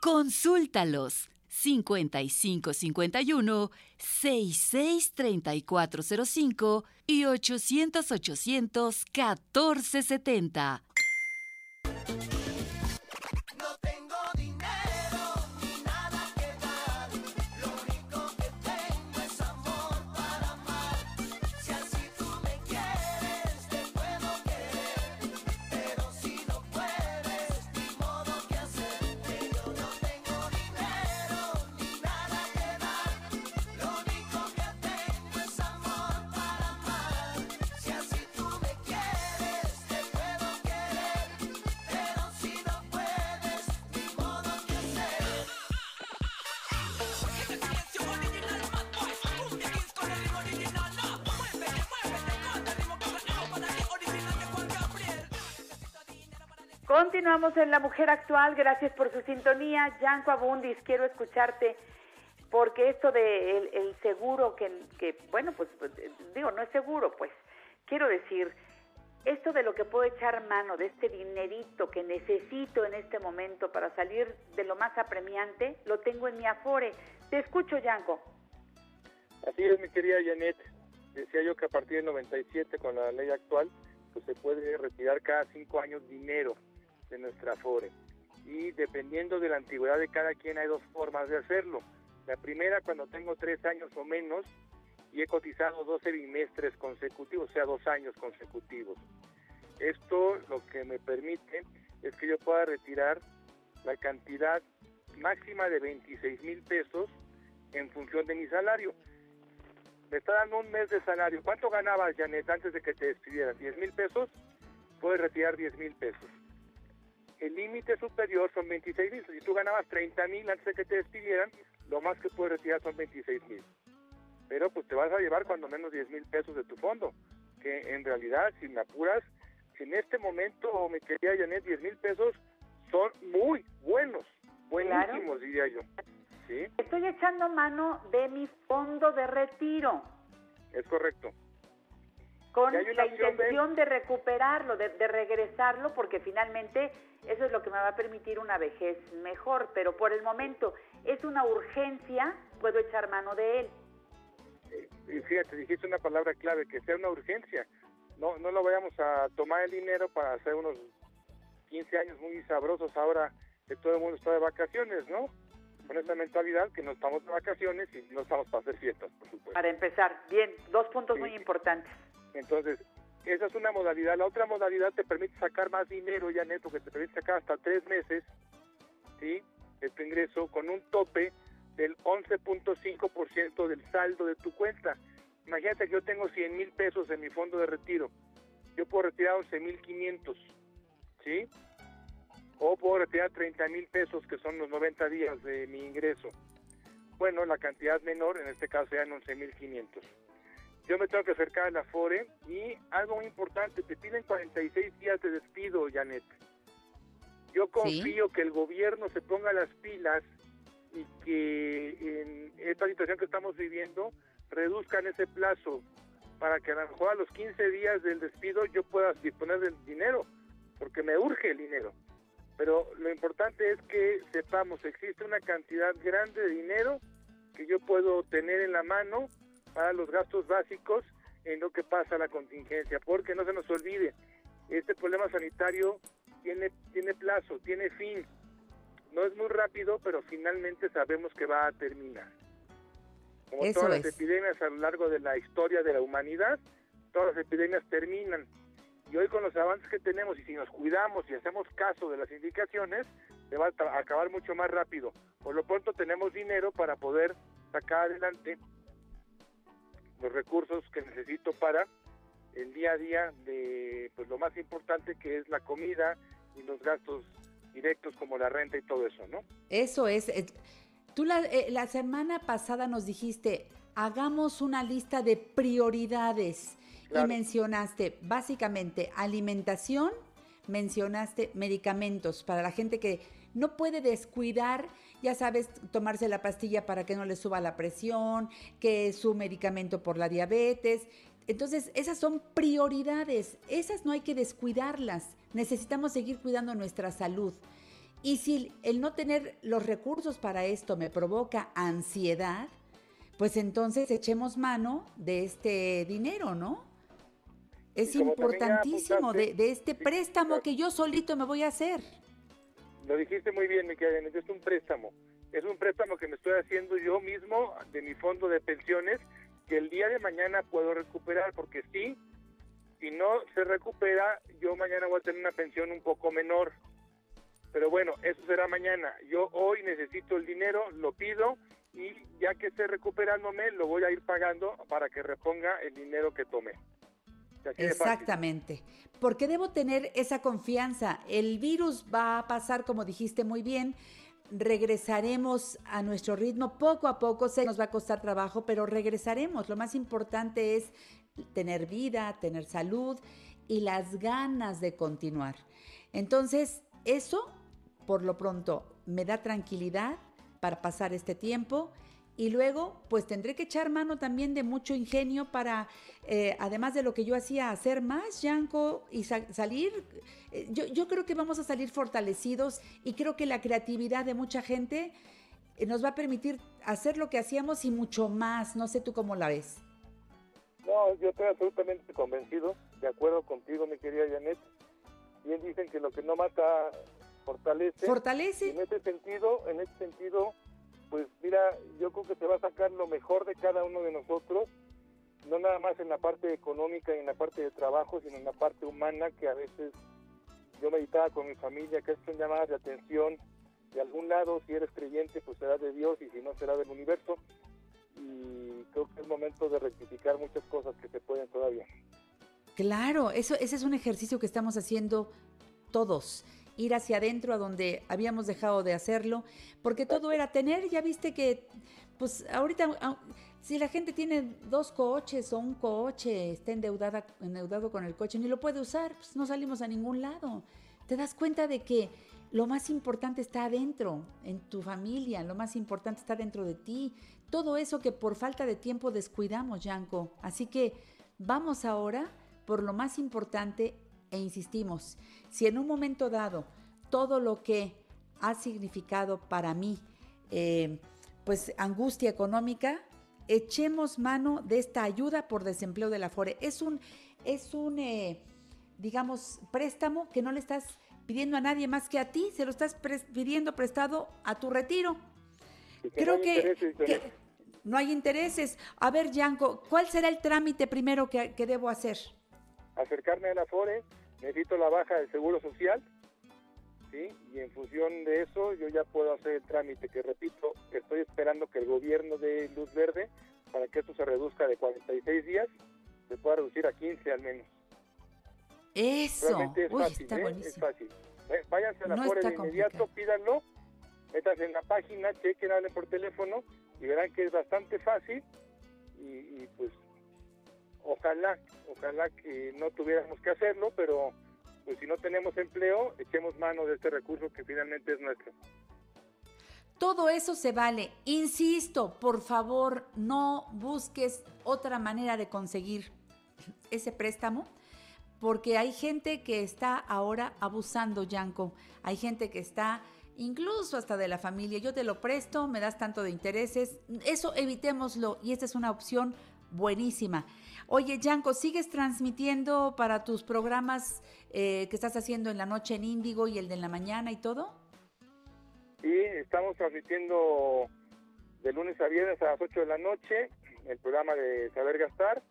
Consúltalos cincuenta y cinco cincuenta y uno, sesenta y seis treinta y cuatro cero cinco y ochocientos ochocientos, catorce setenta. Continuamos en La Mujer Actual, gracias por su sintonía. Gianco Abundiz, quiero escucharte, porque esto de el, el seguro que, que, bueno, pues digo, no es seguro, pues, quiero decir, esto de lo que puedo echar mano, de este dinerito que necesito en este momento para salir de lo más apremiante, lo tengo en mi Afore. Te escucho, Gianco. Así es, mi querida Janet. Decía yo que a partir del noventa y siete, con la ley actual, pues se puede retirar cada cinco años dinero de nuestra Afore. Y dependiendo de la antigüedad de cada quien, hay dos formas de hacerlo. La primera, cuando tengo tres años o menos y he cotizado doce bimestres consecutivos, o sea, dos años consecutivos. Esto lo que me permite es que yo pueda retirar la cantidad máxima de veintiséis mil pesos en función de mi salario. Me está dando un mes de salario. ¿Cuánto ganabas, Janet, antes de que te despidieras? ¿diez mil pesos? Puedes retirar diez mil pesos. El límite superior son veintiséis mil. Si tú ganabas treinta mil antes de que te despidieran, lo más que puedes retirar son veintiséis mil. Pero pues te vas a llevar cuando menos diez mil pesos de tu fondo, que en realidad, si me apuras, en este momento, mi querida Janet, diez mil pesos son muy buenos, buenísimos, claro, diría yo. ¿Sí? Estoy echando mano de mi fondo de retiro. Es correcto. Con la intención de... de recuperarlo, de, de regresarlo, porque finalmente eso es lo que me va a permitir una vejez mejor, pero por el momento es una urgencia, puedo echar mano de él. Y fíjate, dijiste una palabra clave, que sea una urgencia. No, no lo vayamos a tomar el dinero para hacer unos quince años muy sabrosos ahora que todo el mundo está de vacaciones, ¿no? Con esa mentalidad que no estamos de vacaciones y no estamos para hacer fiestas, por supuesto. Para empezar, bien, dos puntos sí. muy importantes. Entonces, esa es una modalidad. La otra modalidad te permite sacar más dinero, ya neto, que te permite sacar hasta tres meses, ¿sí?, de tu ingreso, con un tope del once punto cinco por ciento del saldo de tu cuenta. Imagínate que yo tengo cien mil pesos en mi fondo de retiro. Yo puedo retirar once mil quinientos, ¿sí? O puedo retirar treinta mil pesos, que son los noventa días de mi ingreso. Bueno, la cantidad menor, en este caso, sean once mil quinientos. Yo me tengo que acercar a la Afore y algo muy importante, te piden cuarenta y seis días de despido, Janet. Yo confío, ¿sí?, que el gobierno se ponga las pilas y que en esta situación que estamos viviendo reduzcan ese plazo para que a lo mejor a los quince días del despido yo pueda disponer del dinero, porque me urge el dinero. Pero lo importante es que sepamos, existe una cantidad grande de dinero que yo puedo tener en la mano para los gastos básicos en lo que pasa la contingencia, porque no se nos olvide, este problema sanitario tiene, tiene plazo, tiene fin. No es muy rápido, pero finalmente sabemos que va a terminar. Como Eso todas es. las epidemias a lo largo de la historia de la humanidad, todas las epidemias terminan. Y hoy, con los avances que tenemos, y si nos cuidamos y hacemos caso de las indicaciones, se va a acabar mucho más rápido. Por lo pronto tenemos dinero para poder sacar adelante los recursos que necesito para el día a día de, pues, lo más importante, que es la comida y los gastos directos como la renta y todo eso, ¿no? Eso es. Tú la, eh, la semana pasada nos dijiste, hagamos una lista de prioridades. Claro. Y mencionaste básicamente alimentación, mencionaste medicamentos para la gente que no puede descuidar, ya sabes, tomarse la pastilla para que no le suba la presión, que su medicamento por la diabetes. Entonces, esas son prioridades, esas no hay que descuidarlas. Necesitamos seguir cuidando nuestra salud. Y si el no tener los recursos para esto me provoca ansiedad, pues entonces echemos mano de este dinero, ¿no? Es importantísimo, de, de este sí, préstamo claro. que yo solito me voy a hacer. Lo dijiste muy bien, mi querida Janet, es un préstamo. Es un préstamo que me estoy haciendo yo mismo de mi fondo de pensiones, que el día de mañana puedo recuperar, porque sí, si no se recupera, yo mañana voy a tener una pensión un poco menor. Pero bueno, eso será mañana. Yo hoy necesito el dinero, lo pido, y ya que esté recuperándome, lo voy a ir pagando para que reponga el dinero que tomé. Exactamente. Porque debo tener esa confianza. El virus va a pasar, como dijiste muy bien, regresaremos a nuestro ritmo poco a poco, se nos va a costar trabajo, pero regresaremos. Lo más importante es tener vida, tener salud y las ganas de continuar. Entonces, eso, por lo pronto, me da tranquilidad para pasar este tiempo Y luego, pues tendré que echar mano también de mucho ingenio para, eh, además de lo que yo hacía, hacer más, Gianco, y sa salir. Eh, yo, yo creo que vamos a salir fortalecidos y creo que la creatividad de mucha gente eh, nos va a permitir hacer lo que hacíamos y mucho más. No sé tú cómo la ves. No, yo estoy absolutamente convencido, de acuerdo contigo, mi querida Janet. Bien dicen que lo que no mata fortalece. Fortalece. En este sentido, en este sentido... pues mira, yo creo que te va a sacar lo mejor de cada uno de nosotros, no nada más en la parte económica y en la parte de trabajo, sino en la parte humana, que a veces yo meditaba con mi familia, que son llamadas de atención de algún lado. Si eres creyente, pues será de Dios, y si no, será del universo, y creo que es momento de rectificar muchas cosas que se pueden todavía. Claro, eso, ese es un ejercicio que estamos haciendo todos, ir hacia adentro a donde habíamos dejado de hacerlo, porque todo era tener. Ya viste que, pues ahorita, si la gente tiene dos coches o un coche, está endeudada, endeudado con el coche, ni lo puede usar, pues no salimos a ningún lado. Te das cuenta de que lo más importante está adentro, en tu familia, lo más importante está dentro de ti, todo eso que por falta de tiempo descuidamos, Gianco. Así que vamos ahora por lo más importante. E insistimos, si en un momento dado todo lo que ha significado para mí, eh, pues angustia económica, echemos mano de esta ayuda por desempleo de la Afore. Es un, es un eh, digamos, préstamo que no le estás pidiendo a nadie más que a ti, se lo estás pre pidiendo prestado a tu retiro. Que Creo no que, que no hay intereses. A ver, Gianco, ¿cuál será el trámite primero que, que debo hacer? Acercarme a la Afore, necesito la baja del Seguro Social, ¿sí? Y en función de eso yo ya puedo hacer el trámite, que repito, estoy esperando que el gobierno dé luz verde para que esto se reduzca de cuarenta y seis días, se pueda reducir a quince al menos. Eso, realmente es Uy, fácil, está ¿eh? buenísimo. Es fácil. ¿Eh? Váyanse a la no Afore de inmediato, complicado. Pídanlo, métanse en la página, chequen, hablen por teléfono y verán que es bastante fácil y, y pues... Ojalá, ojalá que no tuviéramos que hacerlo, pero pues si no tenemos empleo, echemos mano de este recurso que finalmente es nuestro. Todo eso se vale. Insisto, por favor, no busques otra manera de conseguir ese préstamo, porque hay gente que está ahora abusando, Gianco. Hay gente que está... incluso hasta de la familia. Yo te lo presto, me das tanto de intereses. Eso evitémoslo, y esta es una opción buenísima. Oye, Gianco, ¿sigues transmitiendo para tus programas eh, que estás haciendo en la noche en Índigo y el de la mañana y todo? Sí, estamos transmitiendo de lunes a viernes a las ocho de la noche el programa de Saber Gastar,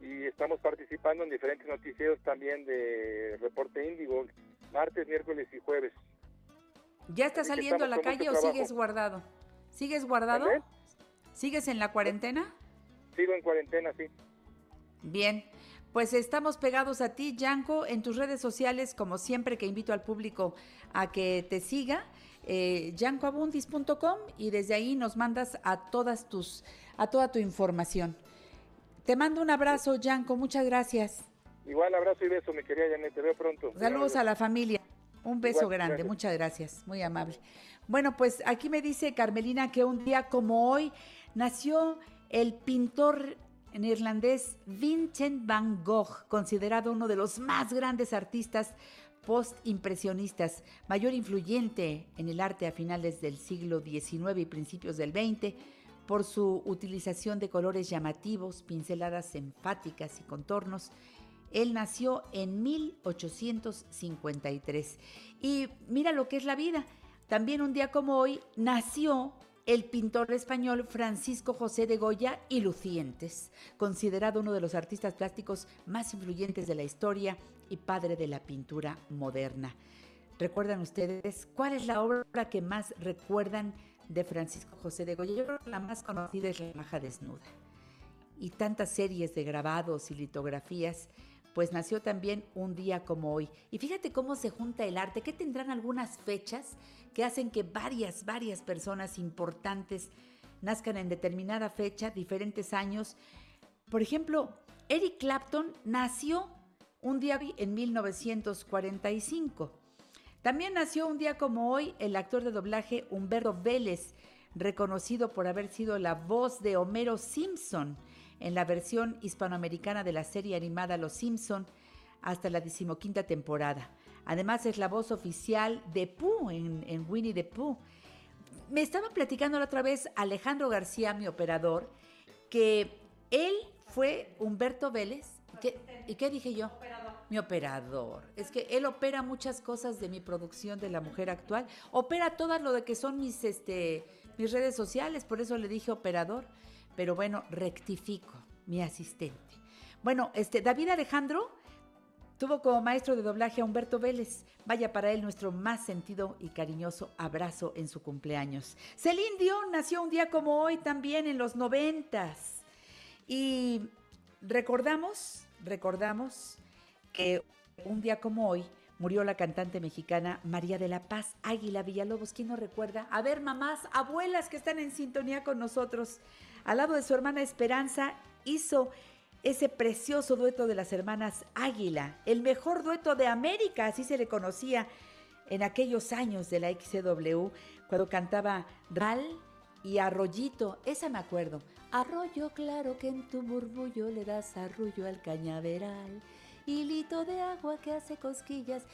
y estamos participando en diferentes noticieros también de Reporte Índigo, martes, miércoles y jueves. ¿Ya estás saliendo a la calle o sigues guardado? ¿Sigues guardado? ¿Sigues en la cuarentena? Sigo en cuarentena, sí. Bien, pues estamos pegados a ti, Gianco, en tus redes sociales, como siempre, que invito al público a que te siga, eh, gianco abundiz punto com, y desde ahí nos mandas a todas tus, a toda tu información. Te mando un abrazo, Gianco, muchas gracias. Igual, abrazo y beso, mi querida Janet, te veo pronto. Saludos a la familia. Un beso Igual, grande, gracias. Muchas gracias, muy amable. Bueno, pues aquí me dice Carmelina que un día como hoy nació el pintor neerlandés Vincent van Gogh, considerado uno de los más grandes artistas postimpresionistas, mayor influyente en el arte a finales del siglo diecinueve y principios del veinte, por su utilización de colores llamativos, pinceladas enfáticas y contornos. Él nació en mil ochocientos cincuenta y tres. Y mira lo que es la vida. También un día como hoy nació el pintor español Francisco José de Goya y Lucientes, considerado uno de los artistas plásticos más influyentes de la historia y padre de la pintura moderna. ¿Recuerdan ustedes cuál es la obra que más recuerdan de Francisco José de Goya? Yo creo que la más conocida es La Maja Desnuda. Y tantas series de grabados y litografías. Pues nació también un día como hoy. Y fíjate cómo se junta el arte, que tendrán algunas fechas que hacen que varias, varias personas importantes nazcan en determinada fecha, diferentes años. Por ejemplo, Eric Clapton nació un día en mil novecientos cuarenta y cinco. También nació un día como hoy el actor de doblaje Humberto Vélez, reconocido por haber sido la voz de Homero Simpson en la versión hispanoamericana de la serie animada Los Simpson hasta la decimoquinta temporada. Además es la voz oficial de Pooh en, en Winnie the Pooh. Me estaba platicando la otra vez Alejandro García, mi operador, que él fue Humberto Vélez. ¿Qué, ¿Y qué dije yo? Operador. Mi operador. Es que él opera muchas cosas de mi producción de La Mujer Actual. Opera todas lo de que son mis, este, mis redes sociales, por eso le dije operador. Pero bueno, rectifico, mi asistente. Bueno, este, David Alejandro tuvo como maestro de doblaje a Humberto Vélez. Vaya para él nuestro más sentido y cariñoso abrazo en su cumpleaños. Celine Dion nació un día como hoy también, en los noventas. Y recordamos, recordamos que un día como hoy murió la cantante mexicana María de la Paz Águila Villalobos. ¿Quién no recuerda? A ver, mamás, abuelas que están en sintonía con nosotros. Al lado de su hermana Esperanza hizo ese precioso dueto de las hermanas Águila, el mejor dueto de América, así se le conocía en aquellos años de la X C W, cuando cantaba Ral y Arroyito, esa me acuerdo. Arroyo claro que en tu murmullo le das arrullo al cañaveral, hilito de agua que hace cosquillas.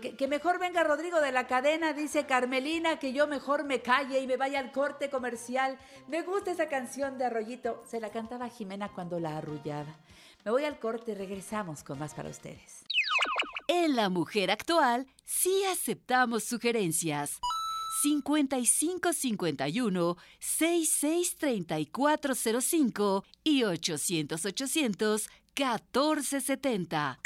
Que, que mejor venga Rodrigo de la Cadena, dice Carmelina, que yo mejor me calle y me vaya al corte comercial. Me gusta esa canción de Arroyito. Se la cantaba Jimena cuando la arrullaba. Me voy al corte, regresamos con más para ustedes. En La Mujer Actual sí aceptamos sugerencias. cincuenta y cinco cincuenta y uno, sesenta y seis, treinta y cuatro cero cinco y ochocientos ochocientos, catorce setenta.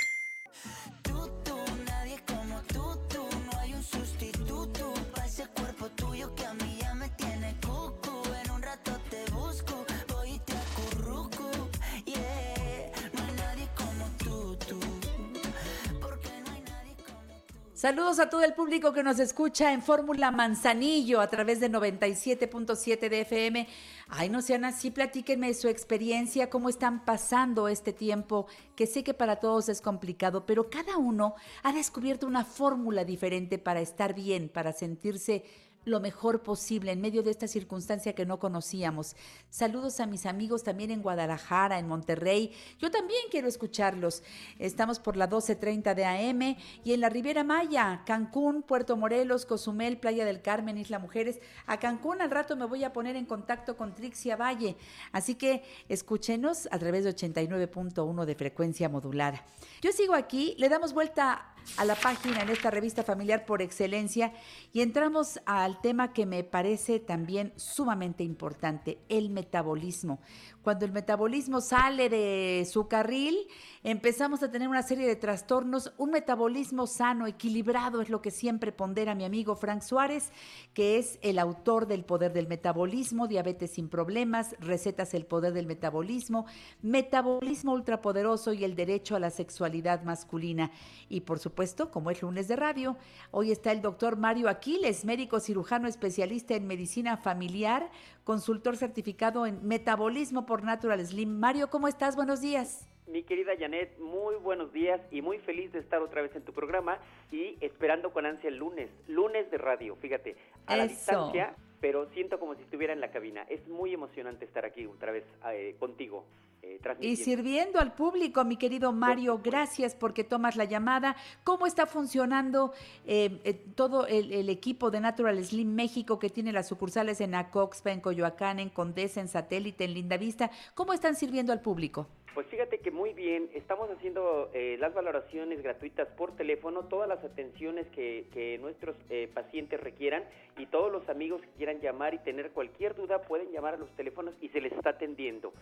Saludos a todo el público que nos escucha en Fórmula Manzanillo a través de noventa y siete punto siete de F M. Ay, no sean así, platíquenme su experiencia, cómo están pasando este tiempo, que sé que para todos es complicado, pero cada uno ha descubierto una fórmula diferente para estar bien, para sentirse lo mejor posible en medio de esta circunstancia que no conocíamos. Saludos a mis amigos también en Guadalajara, en Monterrey. Yo también quiero escucharlos. Estamos por la doce treinta de A M y en la Riviera Maya, Cancún, Puerto Morelos, Cozumel, Playa del Carmen, Isla Mujeres. A Cancún al rato me voy a poner en contacto con Trixia Valle. Así que escúchenos a través de ochenta y nueve punto uno de frecuencia modulada. Yo sigo aquí, le damos vuelta a la página en esta revista familiar por excelencia y entramos al tema que me parece también sumamente importante, el metabolismo. Cuando el metabolismo sale de su carril, empezamos a tener una serie de trastornos. Un metabolismo sano, equilibrado, es lo que siempre pondera mi amigo Frank Suárez, que es el autor del Poder del Metabolismo, Diabetes sin Problemas, Recetas el Poder del Metabolismo, Metabolismo Ultrapoderoso y el Derecho a la Sexualidad Masculina. Y por supuesto, puesto, como es lunes de radio, hoy está el doctor Mario Aquiles, médico cirujano especialista en medicina familiar, consultor certificado en metabolismo por Natural Slim. Mario, ¿cómo estás? Buenos días. Mi querida Janet, muy buenos días y muy feliz de estar otra vez en tu programa y esperando con ansia el lunes, lunes de radio, fíjate, a la distancia, pero siento como si estuviera en la cabina. Es muy emocionante estar aquí otra vez eh, contigo. Eh, y sirviendo al público, mi querido Mario, gracias porque tomas la llamada. ¿Cómo está funcionando eh, eh, todo el, el equipo de Natural Slim México, que tiene las sucursales en Acoxpa, en Coyoacán, en Condesa, en Satélite, en Lindavista? ¿Cómo están sirviendo al público? Pues fíjate que muy bien, estamos haciendo eh, las valoraciones gratuitas por teléfono, todas las atenciones que, que nuestros eh, pacientes requieran, y todos los amigos que quieran llamar y tener cualquier duda pueden llamar a los teléfonos y se les está atendiendo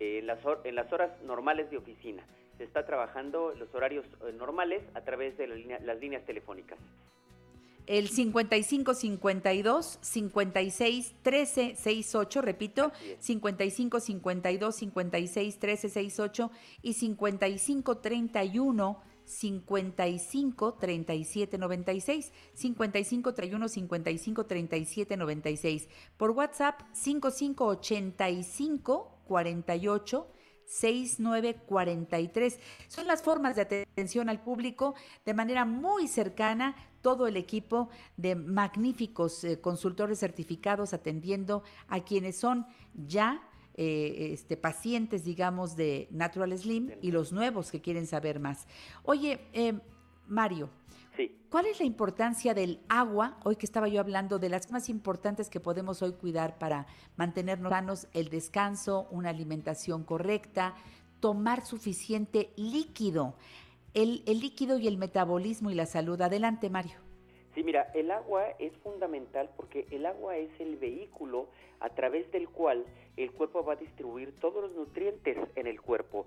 eh, en, las hor- en las horas normales de oficina. Se está trabajando los horarios eh, normales a través de la linea, las líneas telefónicas. El cincuenta y cinco cincuenta y dos, cincuenta y seis, trece, sesenta y ocho, repito, cincuenta y cinco cincuenta y dos, cincuenta y seis, trece, sesenta y ocho y cincuenta y cinco treinta y uno, cincuenta y cinco, treinta y siete, noventa y seis, cincuenta y cinco treinta y uno, cincuenta y cinco, treinta y siete, noventa y seis. Por WhatsApp, cincuenta y cinco ochenta y cinco, cuarenta y ocho, sesenta y nueve cuarenta y tres. Son las formas de atención al público de manera muy cercana, todo el equipo de magníficos eh, consultores certificados atendiendo a quienes son ya eh, este, pacientes, digamos, de Natural Slim y los nuevos que quieren saber más. Oye, eh, Mario, sí. ¿Cuál es la importancia del agua? Hoy que estaba yo hablando de las más importantes que podemos hoy cuidar para mantenernos sanos, el descanso, una alimentación correcta, tomar suficiente líquido, el, el líquido y el metabolismo y la salud. Adelante, Mario. Sí, mira, el agua es fundamental porque el agua es el vehículo a través del cual el cuerpo va a distribuir todos los nutrientes en el cuerpo.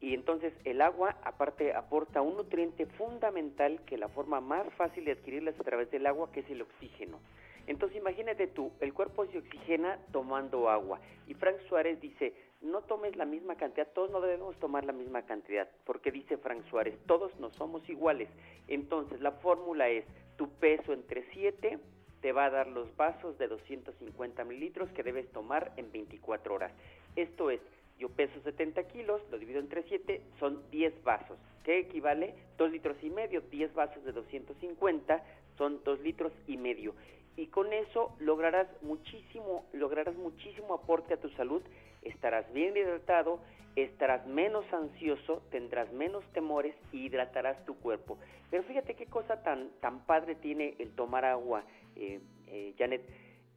Y entonces el agua, aparte, aporta un nutriente fundamental que la forma más fácil de adquirirla es a través del agua, que es el oxígeno. Entonces imagínate tú, el cuerpo se oxigena tomando agua. Y Frank Suárez dice, no tomes la misma cantidad, todos no debemos tomar la misma cantidad, porque dice Frank Suárez, todos no somos iguales. Entonces la fórmula es, tu peso entre siete te va a dar los vasos de doscientos cincuenta mililitros que debes tomar en veinticuatro horas. Esto es, yo peso setenta kilos, lo divido entre siete, son diez vasos. ¿Qué equivale? dos litros y medio, diez vasos de doscientos cincuenta son dos litros y medio. Y con eso lograrás muchísimo, lograrás muchísimo aporte a tu salud, estarás bien hidratado, estarás menos ansioso, tendrás menos temores y hidratarás tu cuerpo. Pero fíjate qué cosa tan, tan padre tiene el tomar agua, eh, eh, Janet.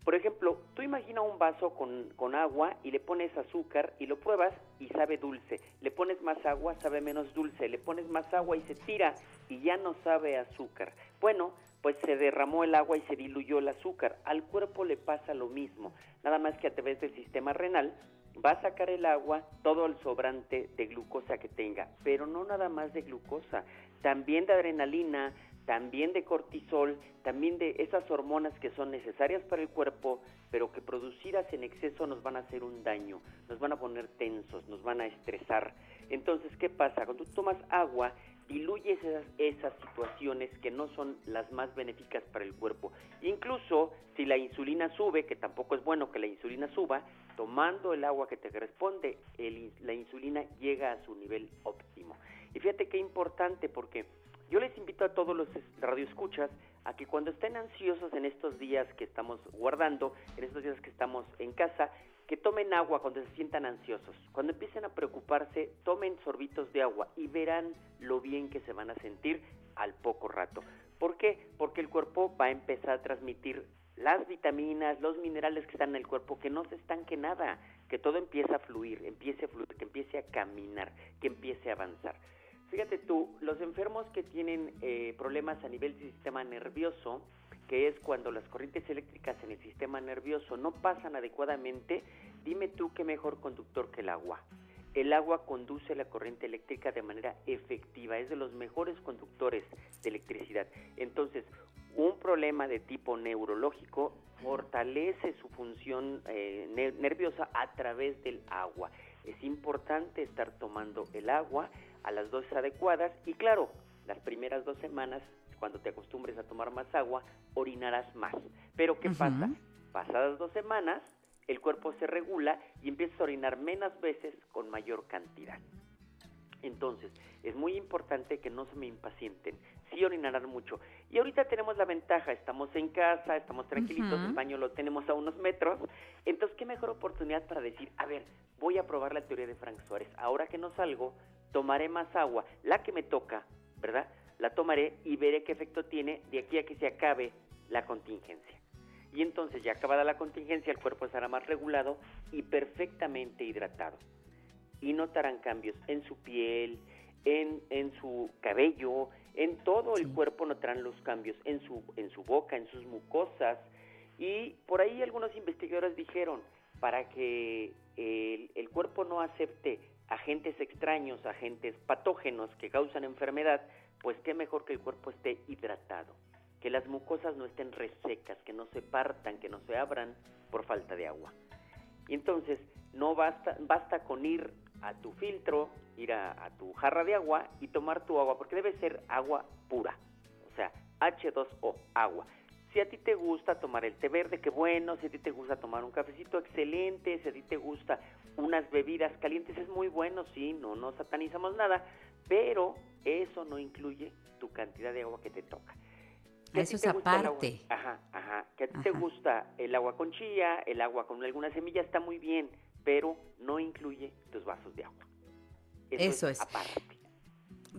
Por ejemplo, tú imagina un vaso con, con agua y le pones azúcar y lo pruebas y sabe dulce. Le pones más agua, sabe menos dulce. Le pones más agua y se tira y ya no sabe azúcar. Bueno, pues se derramó el agua y se diluyó el azúcar. Al cuerpo le pasa lo mismo, nada más que a través del sistema renal va a sacar el agua todo el sobrante de glucosa que tenga. Pero no nada más de glucosa, también de adrenalina, también de cortisol, también de esas hormonas que son necesarias para el cuerpo, pero que producidas en exceso nos van a hacer un daño, nos van a poner tensos, nos van a estresar. Entonces, ¿qué pasa? Cuando tú tomas agua, diluyes esas, esas situaciones que no son las más benéficas para el cuerpo. Incluso si la insulina sube, que tampoco es bueno que la insulina suba, tomando el agua que te corresponde, el, la insulina llega a su nivel óptimo. Y fíjate qué importante, porque yo les invito a todos los radioescuchas a que cuando estén ansiosos en estos días que estamos guardando, en estos días que estamos en casa, que tomen agua cuando se sientan ansiosos. Cuando empiecen a preocuparse, tomen sorbitos de agua y verán lo bien que se van a sentir al poco rato. ¿Por qué? Porque el cuerpo va a empezar a transmitir las vitaminas, los minerales que están en el cuerpo, que no se estanque nada, que todo empiece a fluir, empiece a fluir, que empiece a caminar, que empiece a avanzar. Fíjate tú, los enfermos que tienen eh, problemas a nivel del sistema nervioso, que es cuando las corrientes eléctricas en el sistema nervioso no pasan adecuadamente, dime tú qué mejor conductor que el agua. El agua conduce la corriente eléctrica de manera efectiva, es de los mejores conductores de electricidad. Entonces, un problema de tipo neurológico fortalece su función eh, ner- nerviosa a través del agua. Es importante estar tomando el agua a las dosis adecuadas y claro, las primeras dos semanas, cuando te acostumbres a tomar más agua, orinarás más. Pero ¿qué uh-huh. pasa? Pasadas dos semanas, el cuerpo se regula y empiezas a orinar menos veces con mayor cantidad. Entonces, es muy importante que no se me impacienten, sí orinarán mucho. Y ahorita tenemos la ventaja, estamos en casa, estamos tranquilitos, uh-huh. el baño lo tenemos a unos metros. Entonces, ¿qué mejor oportunidad para decir, a ver, voy a probar la teoría de Frank Suárez, ahora que no salgo, tomaré más agua, la que me toca, ¿verdad? La tomaré y veré qué efecto tiene de aquí a que se acabe la contingencia. Y entonces, ya acabada la contingencia, el cuerpo estará más regulado y perfectamente hidratado. Y notarán cambios en su piel, en, en su cabello, en todo el cuerpo notarán los cambios, en su, en su boca, en sus mucosas. Y por ahí algunos investigadores dijeron, para que el, el cuerpo no acepte agentes extraños, agentes patógenos que causan enfermedad, pues qué mejor que el cuerpo esté hidratado, que las mucosas no estén resecas, que no se partan, que no se abran por falta de agua. Y entonces no basta, basta con ir a tu filtro, ir a, a tu jarra de agua y tomar tu agua, porque debe ser agua pura, o sea, hache dos o, agua. Si a ti te gusta tomar el té verde, qué bueno. Si a ti te gusta tomar un cafecito, excelente. Si a ti te gusta unas bebidas calientes, es muy bueno, sí, no, no satanizamos nada. Pero eso no incluye tu cantidad de agua que te toca. Que eso es aparte. Ajá, ajá. Que a ti ajá. te gusta el agua con chía, el agua con alguna semilla, está muy bien, pero no incluye tus vasos de agua. Eso, eso es. es. Aparte.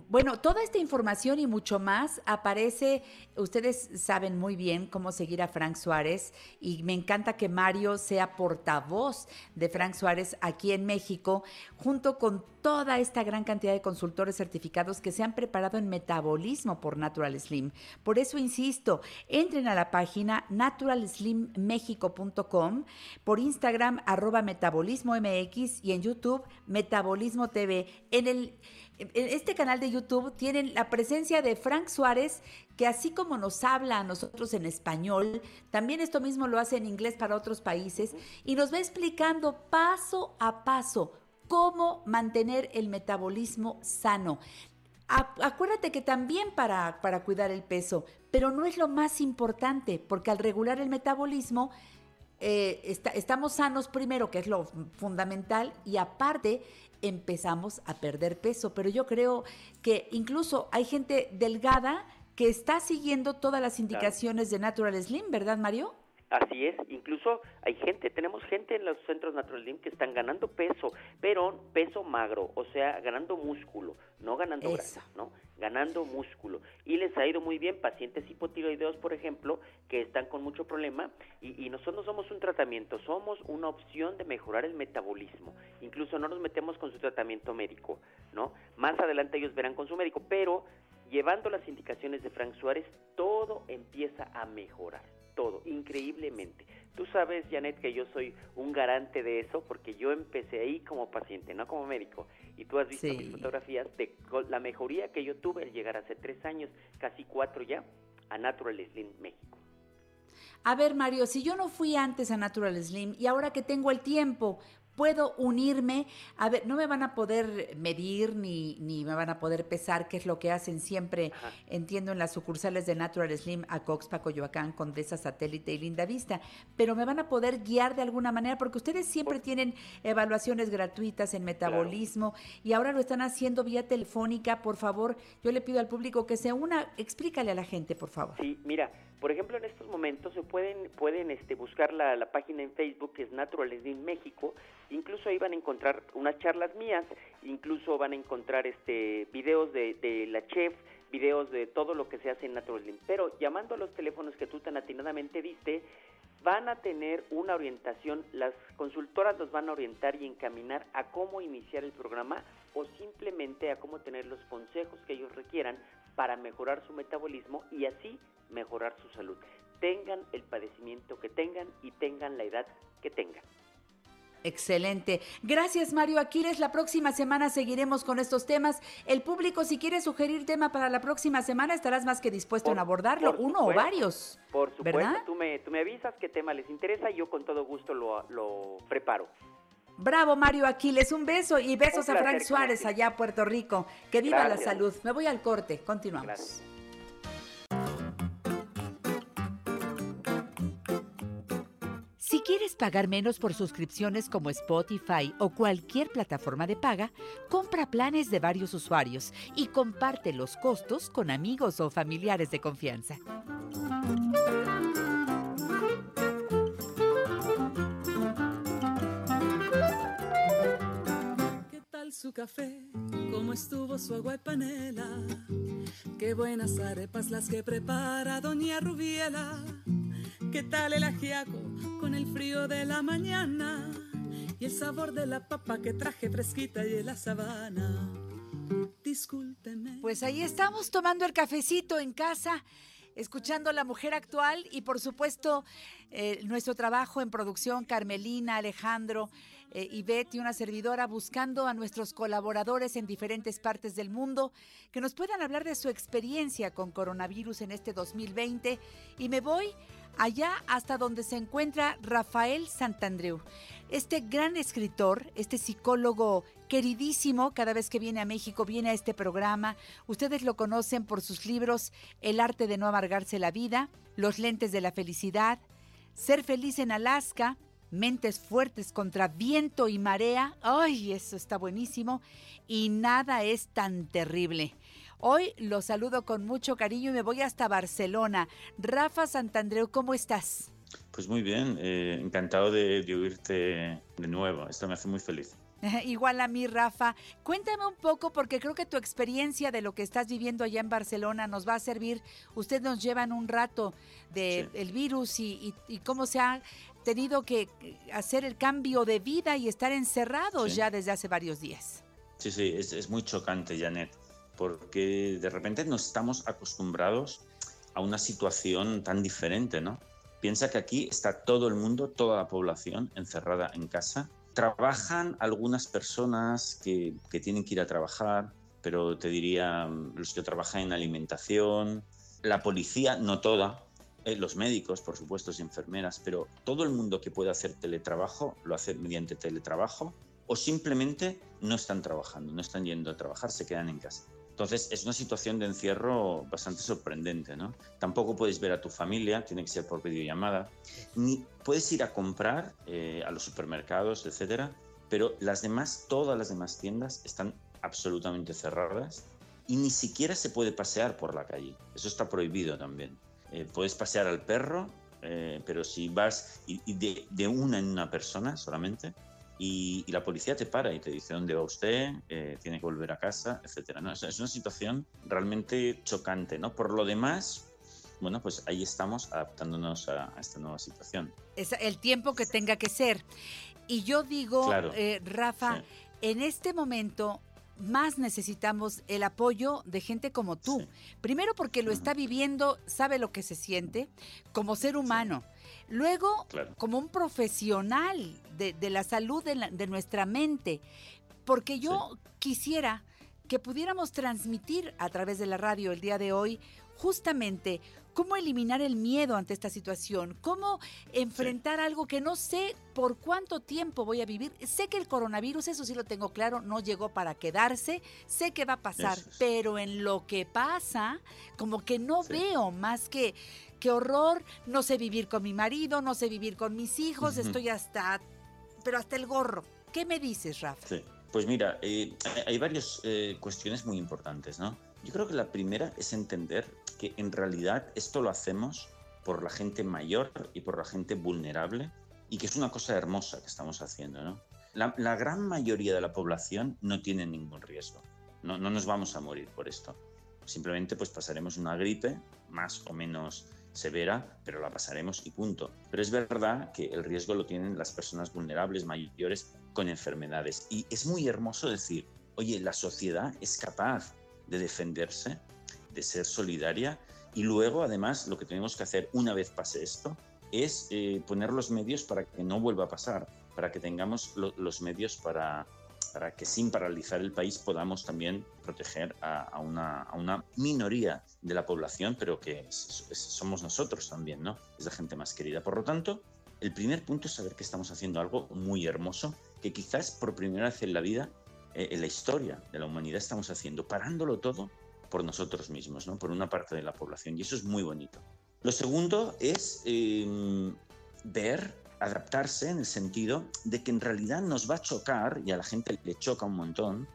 Bueno, toda esta información y mucho más aparece, ustedes saben muy bien cómo seguir a Frank Suárez, y me encanta que Mario sea portavoz de Frank Suárez aquí en México, junto con toda esta gran cantidad de consultores certificados que se han preparado en metabolismo por Natural Slim. Por eso insisto, entren a la página natural slim méxico punto com, por Instagram arroba metabolismo m x y en YouTube Metabolismo T V. En el En este canal de YouTube tienen la presencia de Frank Suárez, que así como nos habla a nosotros en español, también esto mismo lo hace en inglés para otros países, y nos va explicando paso a paso cómo mantener el metabolismo sano. Acuérdate que también para, para cuidar el peso, pero no es lo más importante, porque al regular el metabolismo, eh, está, estamos sanos primero, que es lo fundamental, y aparte empezamos a perder peso, pero yo creo que incluso hay gente delgada que está siguiendo todas las indicaciones claro. de Natural Slim, ¿verdad, Mario? Así es, incluso hay gente, tenemos gente en los centros Natural Slim que están ganando peso, pero peso magro, o sea, ganando músculo, no ganando Eso. grasa, ¿no? Ganando músculo, y les ha ido muy bien. Pacientes hipotiroideos, por ejemplo, que están con mucho problema, y, y nosotros no somos un tratamiento, somos una opción de mejorar el metabolismo. Incluso no nos metemos con su tratamiento médico, ¿no? Más adelante ellos verán con su médico, pero llevando las indicaciones de Frank Suárez, todo empieza a mejorar, todo, increíblemente. Tú sabes, Janet, que yo soy un garante de eso, porque yo empecé ahí como paciente, no como médico. Y tú has visto sí. mis fotografías de la mejoría que yo tuve al llegar hace tres años, casi cuatro ya, a Natural Slim México. A ver, Mario, si yo no fui antes a Natural Slim y ahora que tengo el tiempo, ¿puedo unirme? A ver, no me van a poder medir ni, ni me van a poder pesar, que es lo que hacen siempre, Ajá. entiendo, en las sucursales de Natural Slim, Acoxpa, Coyoacán, Condesa, Satélite y Linda Vista, pero me van a poder guiar de alguna manera, porque ustedes siempre tienen evaluaciones gratuitas en metabolismo claro. y ahora lo están haciendo vía telefónica. Por favor, yo le pido al público que se una, explícale a la gente, por favor. Sí, mira, por ejemplo, en estos momentos se pueden pueden este, buscar la, la página en Facebook, que es Natural Slim México. Incluso ahí van a encontrar unas charlas mías, incluso van a encontrar este videos de, de la chef, videos de todo lo que se hace en Natural Slim. Pero llamando a los teléfonos que tú tan atinadamente diste, van a tener una orientación, las consultoras los van a orientar y encaminar a cómo iniciar el programa, o simplemente a cómo tener los consejos que ellos requieran para mejorar su metabolismo y así mejorar su salud. Tengan el padecimiento que tengan y tengan la edad que tengan. Excelente. Gracias, Mario Aquiles. La próxima semana seguiremos con estos temas. El público, si quiere sugerir tema para la próxima semana, estarás más que dispuesto por, en abordarlo, uno supuesto, o varios. Por supuesto, ¿verdad? Tú me, tú me avisas qué tema les interesa y yo con todo gusto lo, lo preparo. Bravo, Mario Aquiles. Un beso y besos un a Frank Suárez gracias. allá a Puerto Rico. Que viva gracias. la salud. Me voy al corte. Continuamos. Gracias. Si quieres pagar menos por suscripciones como Spotify o cualquier plataforma de paga, compra planes de varios usuarios y comparte los costos con amigos o familiares de confianza. ¿Qué tal su café? ¿Cómo estuvo su agua y panela? Qué buenas arepas las que prepara doña Rubiela. ¿Qué tal el ajiaco con el frío de la mañana y el sabor de la papa que traje fresquita y en la sabana? Discúlpeme. Pues ahí estamos tomando el cafecito en casa, escuchando a La Mujer Actual y por supuesto eh, nuestro trabajo en producción, Carmelina, Alejandro, eh, Ivette y una servidora, buscando a nuestros colaboradores en diferentes partes del mundo que nos puedan hablar de su experiencia con coronavirus en este dos mil veinte. Y me voy allá hasta donde se encuentra Rafael Santandreu, este gran escritor, este psicólogo queridísimo, cada vez que viene a México, viene a este programa. Ustedes lo conocen por sus libros El arte de no amargarse la vida, Los lentes de la felicidad, Ser feliz en Alaska, Mentes fuertes contra viento y marea. ¡Ay, eso está buenísimo! Y nada es tan terrible. Hoy los saludo con mucho cariño y me voy hasta Barcelona. Rafa Santandreu, ¿cómo estás? Pues muy bien, eh, encantado de, de oírte de nuevo. Esto me hace muy feliz. Igual a mí, Rafa. Cuéntame un poco, porque creo que tu experiencia de lo que estás viviendo allá en Barcelona nos va a servir. Usted nos lleva en un rato del de sí. virus y, y, y cómo se ha tenido que hacer el cambio de vida y estar encerrados sí. ya desde hace varios días. Sí, sí, es, es muy chocante, Janet, porque de repente no estamos acostumbrados a una situación tan diferente, ¿no? Piensa que aquí está todo el mundo, toda la población encerrada en casa. Trabajan algunas personas que, que tienen que ir a trabajar, pero te diría los que trabajan en alimentación, la policía, no toda, eh, los médicos, por supuesto, y enfermeras, pero todo el mundo que puede hacer teletrabajo lo hace mediante teletrabajo o simplemente no están trabajando, no están yendo a trabajar, se quedan en casa. Entonces es una situación de encierro bastante sorprendente, ¿no? Tampoco puedes ver a tu familia, tiene que ser por videollamada, ni puedes ir a comprar eh, a los supermercados, etcétera, pero las demás, todas las demás tiendas están absolutamente cerradas y ni siquiera se puede pasear por la calle. Eso está prohibido también. Eh, puedes pasear al perro, eh, pero si vas y, y de, de una en una persona solamente. Y, y la policía te para y te dice dónde va usted, eh, tiene que volver a casa, etcétera, ¿no? O sea, es una situación realmente chocante, ¿no? Por lo demás, bueno, pues ahí estamos adaptándonos a, a esta nueva situación. Es el tiempo que tenga que ser. Y yo digo, claro, eh, Rafa, sí. en este momento más necesitamos el apoyo de gente como tú. Sí. Primero porque lo uh-huh. está viviendo, sabe lo que se siente como ser humano. Sí. Luego, claro. como un profesional de, de la salud de, la, de nuestra mente, porque yo sí. quisiera que pudiéramos transmitir a través de la radio el día de hoy justamente cómo eliminar el miedo ante esta situación, cómo enfrentar sí. algo que no sé por cuánto tiempo voy a vivir. Sé que el coronavirus, eso sí lo tengo claro, no llegó para quedarse, sé que va a pasar, es. pero en lo que pasa, como que no sí. veo más que... ¡Qué horror! No sé vivir con mi marido, no sé vivir con mis hijos, uh-huh. estoy hasta... pero hasta el gorro. ¿Qué me dices, Rafa? Sí. Pues mira, eh, hay varias eh, cuestiones muy importantes, ¿no? Yo creo que la primera es entender que en realidad esto lo hacemos por la gente mayor y por la gente vulnerable y que es una cosa hermosa que estamos haciendo, ¿no? La, la gran mayoría de la población no tiene ningún riesgo. No, no nos vamos a morir por esto. Simplemente pues pasaremos una gripe más o menos... severa, pero la pasaremos y punto. Pero es verdad que el riesgo lo tienen las personas vulnerables, mayores, con enfermedades. Y es muy hermoso decir, oye, la sociedad es capaz de defenderse, de ser solidaria, y luego, además, lo que tenemos que hacer una vez pase esto es eh, poner los medios para que no vuelva a pasar, para que tengamos lo, los medios para, para que sin paralizar el país podamos también proteger a, a, una, a una minoría de la población, pero que es, es, somos nosotros también, ¿no? Es la gente más querida. Por lo tanto, el primer punto es saber que estamos haciendo algo muy hermoso, que quizás por primera vez en la vida, eh, en la historia de la humanidad, estamos haciendo, parándolo todo por nosotros mismos, ¿no? Por una parte de la población, y eso es muy bonito. Lo segundo es eh, ver, adaptarse en el sentido de que en realidad nos va a chocar, y a la gente le choca un montón,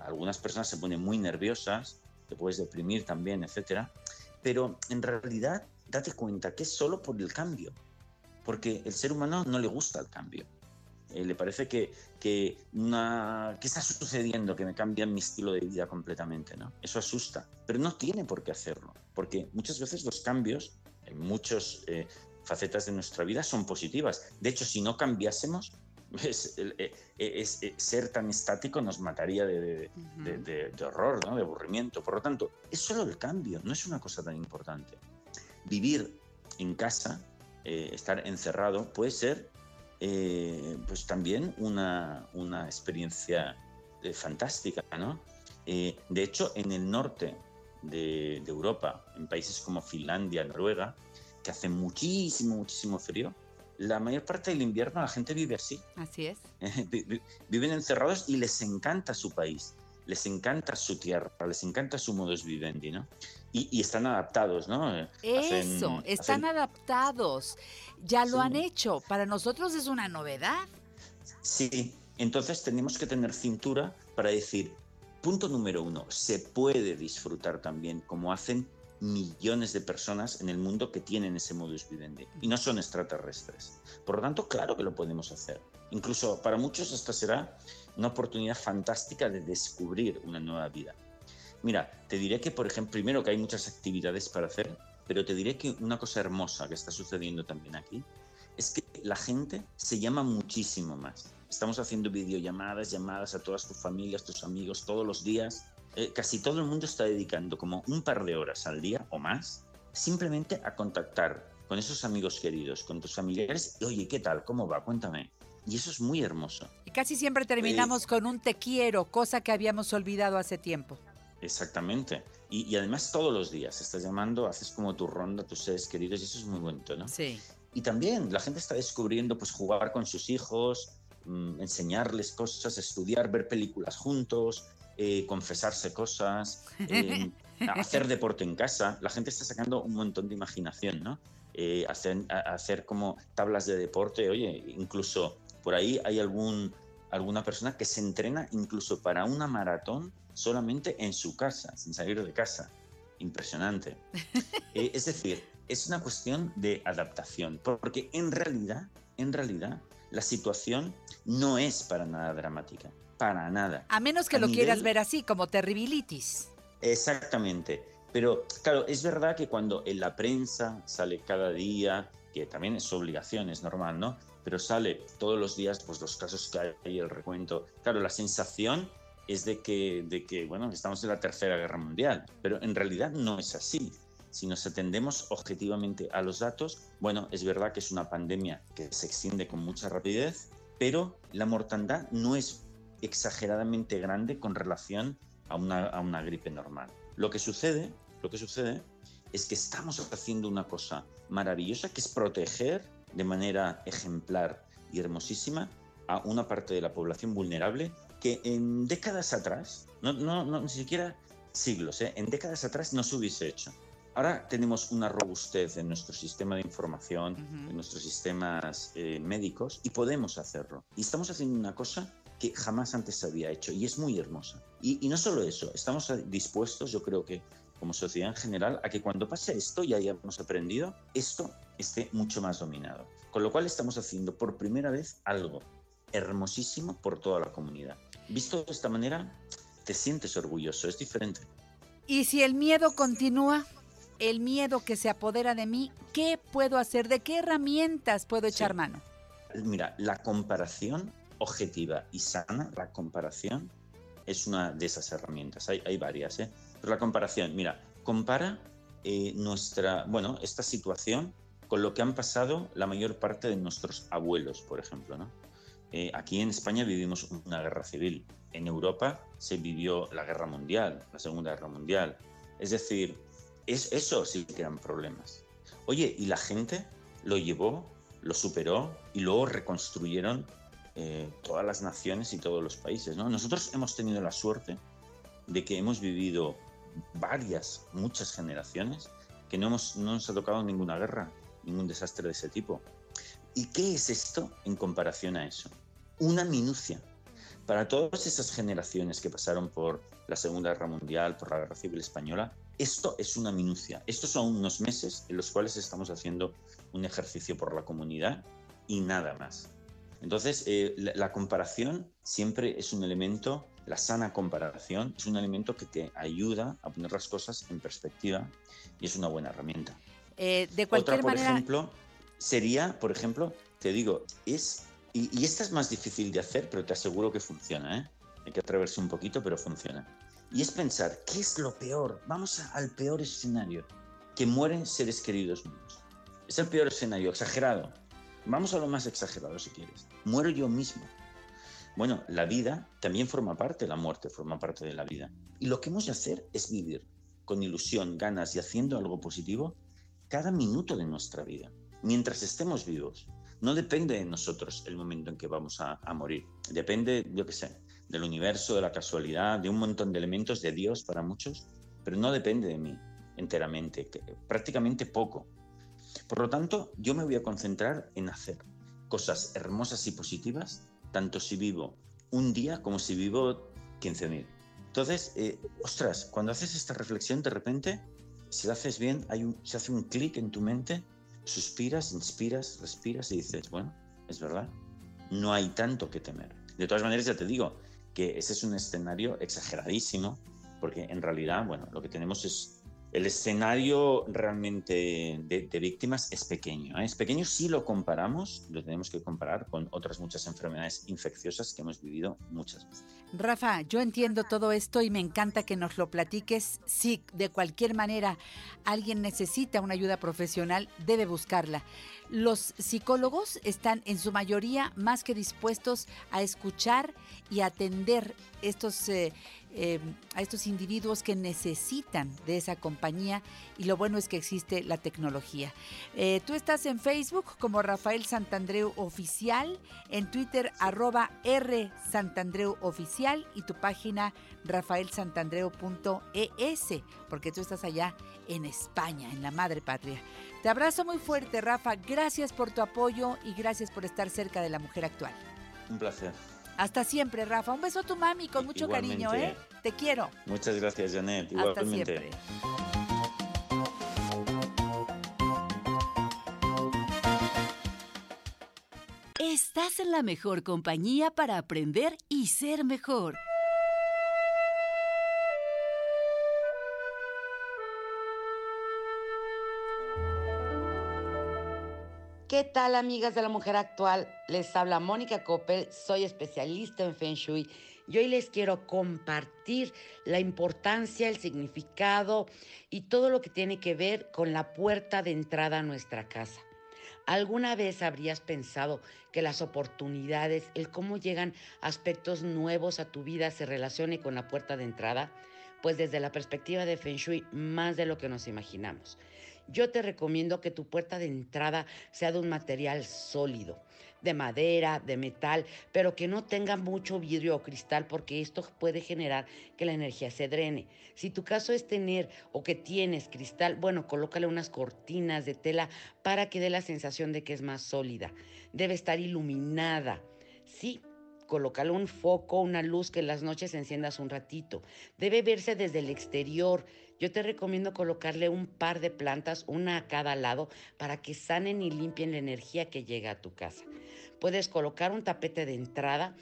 a algunas personas se ponen muy nerviosas, te puedes deprimir también, etcétera. Pero en realidad, date cuenta que es solo por el cambio, porque el ser humano no le gusta el cambio. Eh, le parece que, que, una, que está sucediendo, que me cambian mi estilo de vida completamente, ¿no? Eso asusta, pero no tiene por qué hacerlo, porque muchas veces los cambios, en muchas eh, facetas de nuestra vida, son positivas. De hecho, si no cambiásemos, Es, es, es, es, ser tan estático nos mataría de, de, uh-huh. de, de, de horror, ¿no? De aburrimiento. Por lo tanto, es solo el cambio, no es una cosa tan importante. Vivir en casa, eh, estar encerrado, puede ser eh, pues también una, una experiencia eh, fantástica, ¿no? Eh, de hecho, en el norte de, de Europa, en países como Finlandia, Noruega, que hace muchísimo, muchísimo frío, la mayor parte del invierno la gente vive así. Así es. Viven encerrados y les encanta su país, les encanta su tierra, les encanta su modus vivendi, ¿no? Y, y están adaptados, ¿no? Eso, hacen, están hacen... adaptados. Ya lo sí. han hecho. Para nosotros es una novedad. Sí, entonces tenemos que tener cintura para decir, punto número uno, se puede disfrutar también, como hacen millones de personas en el mundo que tienen ese modus vivendi y no son extraterrestres. Por lo tanto, claro que lo podemos hacer. Incluso para muchos esta será una oportunidad fantástica de descubrir una nueva vida. Mira, te diré que, por ejemplo, primero que hay muchas actividades para hacer, pero te diré que una cosa hermosa que está sucediendo también aquí es que la gente se llama muchísimo más. Estamos haciendo videollamadas, llamadas a todas tus familias, tus amigos, todos los días. Eh, casi todo el mundo está dedicando como un par de horas al día o más simplemente a contactar con esos amigos queridos, con tus familiares. Y, oye, ¿qué tal? ¿Cómo va? Cuéntame. Y eso es muy hermoso. Y casi siempre terminamos eh, con un te quiero, cosa que habíamos olvidado hace tiempo. Exactamente. Y, y además todos los días estás llamando, haces como tu ronda, tus seres queridos, y eso es muy bonito, ¿no? Sí. Y también la gente está descubriendo pues jugar con sus hijos, mmm, enseñarles cosas, estudiar, ver películas juntos, eh, confesarse cosas, eh, hacer deporte en casa. La gente está sacando un montón de imaginación, ¿no? Eh, hacer, a, hacer como tablas de deporte. Oye, incluso por ahí hay algún, alguna persona que se entrena incluso para una maratón solamente en su casa, sin salir de casa. Impresionante. Eh, es decir, es una cuestión de adaptación, porque en realidad, en realidad, la situación no es para nada dramática, para nada. A menos que a lo nivel... quieras ver así, como terribilitis. Exactamente. Pero, claro, es verdad que cuando en la prensa sale cada día, que también es su obligación, es normal, ¿no? Pero sale todos los días pues los casos que hay, el recuento. Claro, la sensación es de que, de que, bueno, estamos en la Tercera Guerra Mundial, pero en realidad no es así. Si nos atendemos objetivamente a los datos, bueno, es verdad que es una pandemia que se extiende con mucha rapidez, pero la mortandad no es exageradamente grande con relación a una, a una gripe normal. Lo que sucede, lo que sucede es que estamos haciendo una cosa maravillosa, que es proteger de manera ejemplar y hermosísima a una parte de la población vulnerable que en décadas atrás, no, no, no ni siquiera siglos, ¿eh? en décadas atrás no se hubiese hecho. Ahora tenemos una robustez en nuestro sistema de información, uh-huh. en nuestros sistemas eh, médicos, y podemos hacerlo. Y estamos haciendo una cosa que jamás antes se había hecho, y es muy hermosa. Y, y no solo eso, estamos dispuestos, yo creo que como sociedad en general, a que cuando pase esto, ya hayamos aprendido, esto esté mucho más dominado. Con lo cual estamos haciendo por primera vez algo hermosísimo por toda la comunidad. Visto de esta manera, te sientes orgulloso, es diferente. ¿Y si el miedo continúa? El miedo que se apodera de mí, ¿qué puedo hacer? ¿De qué herramientas puedo echar sí. mano? Mira, la comparación objetiva y sana, la comparación es una de esas herramientas. Hay, hay varias, ¿eh? Pero la comparación, mira, compara eh, nuestra, bueno, esta situación con lo que han pasado la mayor parte de nuestros abuelos, por ejemplo, ¿no? Eh, aquí en España vivimos una guerra civil. En Europa se vivió la guerra mundial, la Segunda Guerra Mundial. Es decir, Es, eso sí que eran problemas. Oye, y la gente lo llevó, lo superó y luego reconstruyeron eh, todas las naciones y todos los países, ¿no? Nosotros hemos tenido la suerte de que hemos vivido varias, muchas generaciones que no, hemos, no nos ha tocado ninguna guerra, ningún desastre de ese tipo. ¿Y qué es esto en comparación a eso? Una minucia. Para todas esas generaciones que pasaron por la Segunda Guerra Mundial, por la Guerra Civil Española, esto es una minucia. Estos son unos meses en los cuales estamos haciendo un ejercicio por la comunidad y nada más. Entonces, eh, la, la comparación siempre es un elemento, la sana comparación es un elemento que te ayuda a poner las cosas en perspectiva y es una buena herramienta. Eh, de cualquier Otra, por manera... ejemplo, sería, por ejemplo, te digo, es, y, y esta es más difícil de hacer, pero te aseguro que funciona, ¿eh? Hay que atreverse un poquito, pero funciona. Y es pensar, ¿qué es lo peor? Vamos a, al peor escenario, que mueren seres queridos míos. Es el peor escenario, exagerado. Vamos a lo más exagerado, si quieres. Muero yo mismo. Bueno, la vida también forma parte, la muerte forma parte de la vida. Y lo que hemos de hacer es vivir con ilusión, ganas y haciendo algo positivo cada minuto de nuestra vida, mientras estemos vivos. No depende de nosotros el momento en que vamos a, a morir. Depende, yo qué sé, del universo, de la casualidad, de un montón de elementos, de Dios para muchos, pero no depende de mí enteramente, que, prácticamente poco. Por lo tanto, yo me voy a concentrar en hacer cosas hermosas y positivas, tanto si vivo un día como si vivo quince mil. Entonces, eh, ostras, cuando haces esta reflexión, de repente, si la haces bien, hay un, se hace un clic en tu mente, suspiras, inspiras, respiras y dices, bueno, es verdad, no hay tanto que temer. De todas maneras, ya te digo que ese es un escenario exageradísimo, porque en realidad, bueno, lo que tenemos es... El escenario realmente de, de víctimas es pequeño, ¿eh? Es pequeño si lo comparamos, lo tenemos que comparar con otras muchas enfermedades infecciosas que hemos vivido muchas veces. Rafa, yo entiendo todo esto y me encanta que nos lo platiques. Si de cualquier manera alguien necesita una ayuda profesional, debe buscarla. Los psicólogos están en su mayoría más que dispuestos a escuchar y atender estos, eh, eh, a estos individuos que necesitan de esa compañía, y lo bueno es que existe la tecnología. Eh, tú estás en Facebook como Rafael Santandreu Oficial, en Twitter arroba R Santandreu Oficial y tu página rafael santandreu punto e s, porque tú estás allá en España, en la madre patria. Te abrazo muy fuerte, Rafa. Gracias por tu apoyo y gracias por estar cerca de la mujer actual. Un placer. Hasta siempre, Rafa. Un beso a tu mami con mucho Igualmente. Cariño, ¿eh? Te quiero. Muchas gracias, Janet. Igualmente. Hasta siempre. Estás en la mejor compañía para aprender y ser mejor. ¿Qué tal, amigas de la mujer actual? Les habla Mónica Coppel, soy especialista en Feng Shui y hoy les quiero compartir la importancia, el significado y todo lo que tiene que ver con la puerta de entrada a nuestra casa. ¿Alguna vez habrías pensado que las oportunidades, el cómo llegan aspectos nuevos a tu vida se relacione con la puerta de entrada? Pues desde la perspectiva de Feng Shui, más de lo que nos imaginamos. Yo te recomiendo que tu puerta de entrada sea de un material sólido, de madera, de metal, pero que no tenga mucho vidrio o cristal, porque esto puede generar que la energía se drene. Si tu caso es tener o que tienes cristal, bueno, colócale unas cortinas de tela para que dé la sensación de que es más sólida. Debe estar iluminada, ¿sí? Colócale un foco, una luz que en las noches enciendas un ratito. Debe verse desde el exterior. Yo te recomiendo colocarle un par de plantas, una a cada lado, para que sanen y limpien la energía que llega a tu casa. Puedes colocar un tapete de entrada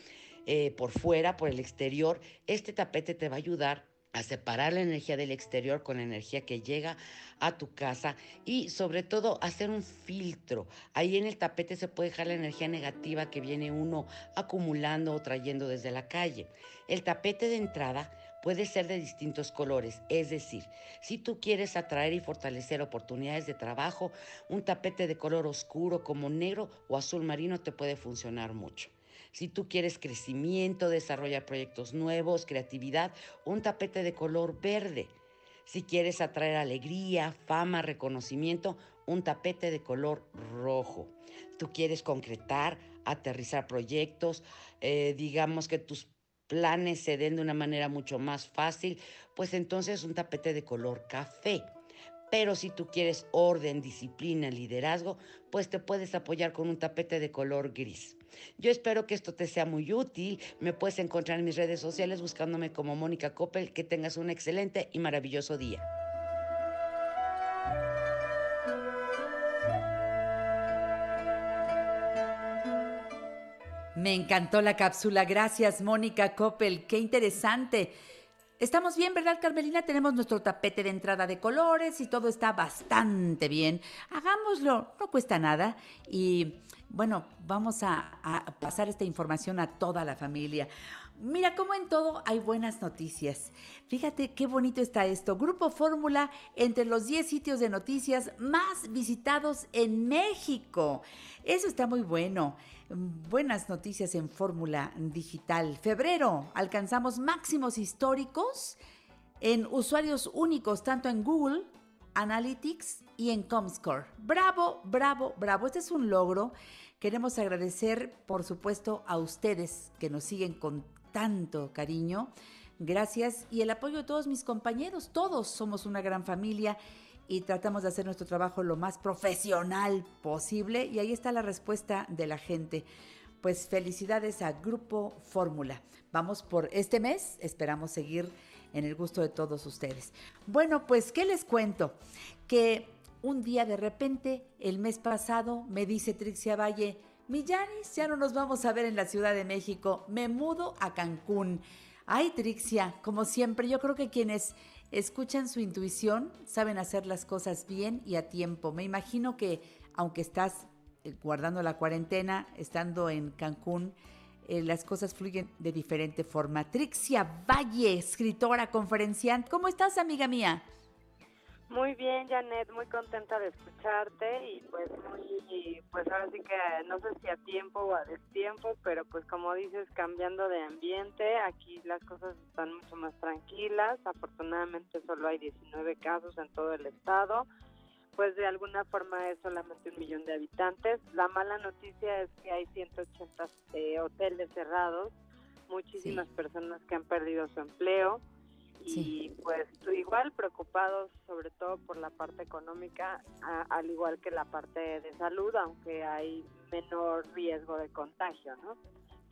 eh, por fuera, por el exterior. Este tapete te va a ayudar a separar la energía del exterior con la energía que llega a tu casa y sobre todo hacer un filtro. Ahí en el tapete se puede dejar la energía negativa que viene uno acumulando o trayendo desde la calle. El tapete de entrada puede ser de distintos colores, es decir, si tú quieres atraer y fortalecer oportunidades de trabajo, un tapete de color oscuro como negro o azul marino te puede funcionar mucho. Si tú quieres crecimiento, desarrollar proyectos nuevos, creatividad, un tapete de color verde. Si quieres atraer alegría, fama, reconocimiento, un tapete de color rojo. Tú quieres concretar, aterrizar proyectos, eh, digamos que tus planes se den de una manera mucho más fácil, pues entonces un tapete de color café. Pero si tú quieres orden, disciplina, liderazgo, pues te puedes apoyar con un tapete de color gris. Yo espero que esto te sea muy útil. Me puedes encontrar en mis redes sociales buscándome como Mónica Coppel. Que tengas un excelente y maravilloso día. Me encantó la cápsula. Gracias, Mónica Coppel. Qué interesante. Estamos bien, ¿verdad, Carmelina? Tenemos nuestro tapete de entrada de colores y todo está bastante bien. Hagámoslo, no cuesta nada. Y bueno, vamos a, a pasar esta información a toda la familia. Mira, como en todo hay buenas noticias. Fíjate qué bonito está esto. Grupo Fórmula, entre los diez sitios de noticias más visitados en México. Eso está muy bueno. Buenas noticias en Fórmula Digital. Febrero, alcanzamos máximos históricos en usuarios únicos, tanto en Google Analytics y en Comscore. Bravo, bravo, bravo. Este es un logro Queremos agradecer, por supuesto, a ustedes que nos siguen con tanto cariño. Gracias y el apoyo de todos mis compañeros. Todos somos una gran familia y tratamos de hacer nuestro trabajo lo más profesional posible. Y ahí está la respuesta de la gente. Pues felicidades a Grupo Fórmula. Vamos por este mes, esperamos seguir en el gusto de todos ustedes. Bueno, pues, ¿qué les cuento? Que un día de repente, el mes pasado, me dice Trixia Valle, mi Yanis, ya no nos vamos a ver en la Ciudad de México, me mudo a Cancún. Ay, Trixia, como siempre, yo creo que quienes escuchan su intuición saben hacer las cosas bien y a tiempo. Me imagino que, aunque estás guardando la cuarentena, estando en Cancún, eh, las cosas fluyen de diferente forma. Trixia Valle, escritora, conferenciante. ¿Cómo estás, amiga mía? Muy bien, Janet, muy contenta de escucharte y pues muy, pues ahora sí que no sé si a tiempo o a destiempo, pero pues como dices, cambiando de ambiente, aquí las cosas están mucho más tranquilas. Afortunadamente solo hay diecinueve casos en todo el estado. Pues de alguna forma es solamente un millón de habitantes. La mala noticia es que hay ciento ochenta eh, hoteles cerrados, muchísimas sí. personas que han perdido su empleo y sí. pues igual preocupados sobre todo por la parte económica, a, al igual que la parte de salud, aunque hay menor riesgo de contagio, ¿no?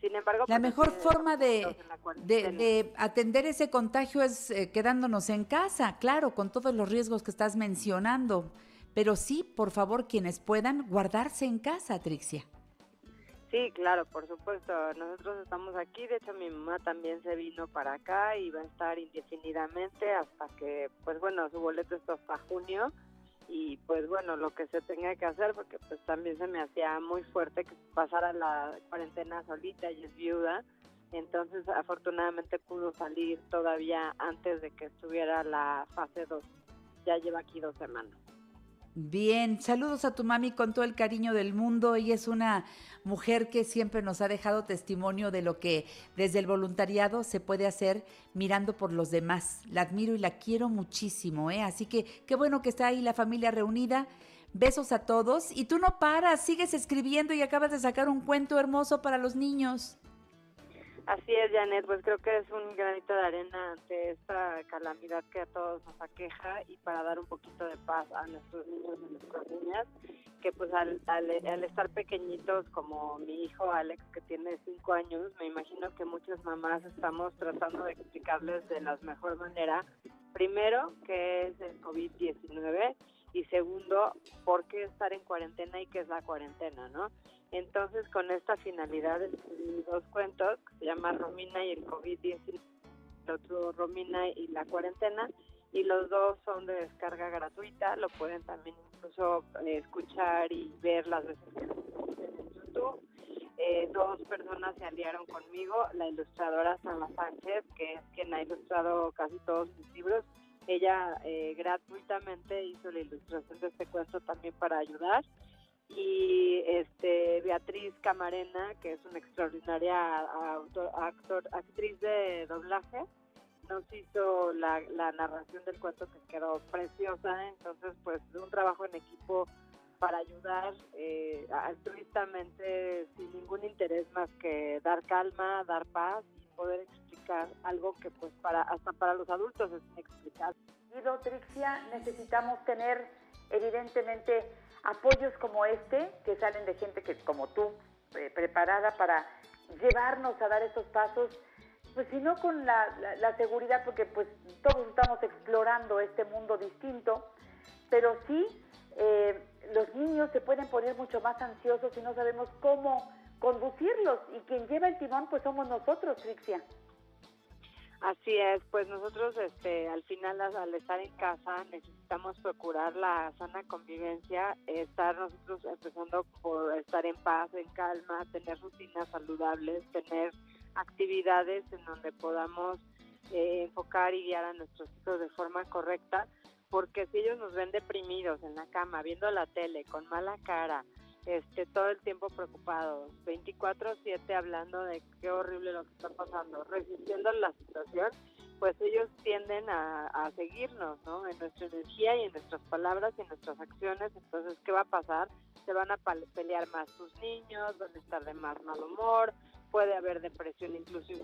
Sin embargo, la mejor forma de, de, de atender ese contagio es eh, quedándonos en casa, claro, con todos los riesgos que estás mencionando. Pero sí, por favor, quienes puedan, guardarse en casa, Trixia. Sí, claro, por supuesto. Nosotros estamos aquí. De hecho, mi mamá también se vino para acá y va a estar indefinidamente hasta que, pues bueno, su boleto está hasta junio. Y pues bueno, lo que se tenga que hacer, porque pues también se me hacía muy fuerte que pasara la cuarentena solita, y es viuda, entonces afortunadamente pudo salir todavía antes de que estuviera la fase dos, ya lleva aquí dos semanas. Bien, saludos a tu mami con todo el cariño del mundo. Ella es una mujer que siempre nos ha dejado testimonio de lo que desde el voluntariado se puede hacer mirando por los demás. La admiro y la quiero muchísimo, ¿eh? Así que qué bueno que está ahí la familia reunida. Besos a todos. Y tú no paras, sigues escribiendo y acabas de sacar un cuento hermoso para los niños. Así es, Janet, pues creo que es un granito de arena ante esta calamidad que a todos nos aqueja y para dar un poquito de paz a nuestros niños y nuestras niñas, que pues al, al, al estar pequeñitos como mi hijo Alex, que tiene cinco años, me imagino que muchas mamás estamos tratando de explicarles de la mejor manera, primero, qué es el COVID diecinueve y segundo, por qué estar en cuarentena y qué es la cuarentena, ¿no? Entonces, con esta finalidad, escribí dos cuentos que se llaman Romina y el COVID diecinueve, el otro Romina y la cuarentena, y los dos son de descarga gratuita, lo pueden también incluso escuchar y ver las veces que en YouTube. Eh, dos personas se aliaron conmigo, la ilustradora Sara Sánchez, que es quien ha ilustrado casi todos mis libros. Ella eh, gratuitamente hizo la ilustración de este cuento también para ayudar. Y este Beatriz Camarena, que es una extraordinaria autor, actor, actriz de doblaje, nos hizo la, la narración del cuento que quedó preciosa. Entonces, pues, un trabajo en equipo para ayudar eh, altruistamente, sin ningún interés más que dar calma, dar paz y poder explicar algo que, pues, para hasta para los adultos es inexplicable. Guido, Trixia, necesitamos tener, evidentemente, apoyos como este, que salen de gente que como tú, eh, preparada para llevarnos a dar estos pasos, pues si no con la, la, la seguridad, porque pues todos estamos explorando este mundo distinto, pero sí eh, los niños se pueden poner mucho más ansiosos y no sabemos cómo conducirlos, y quien lleva el timón pues somos nosotros, Trixia. Así es, pues nosotros este, al final al estar en casa necesitamos procurar la sana convivencia, estar nosotros empezando por estar en paz, en calma, tener rutinas saludables, tener actividades en donde podamos eh, enfocar y guiar a nuestros hijos de forma correcta, porque si ellos nos ven deprimidos en la cama, viendo la tele, con mala cara, Este, todo el tiempo preocupados, veinticuatro siete hablando de qué horrible lo que está pasando, resistiendo la situación, pues ellos tienden a, a seguirnos, ¿no? En nuestra energía y en nuestras palabras y en nuestras acciones. Entonces, ¿qué va a pasar? se van a pelear más tus niños, van a estar de más mal humor, puede haber depresión, incluso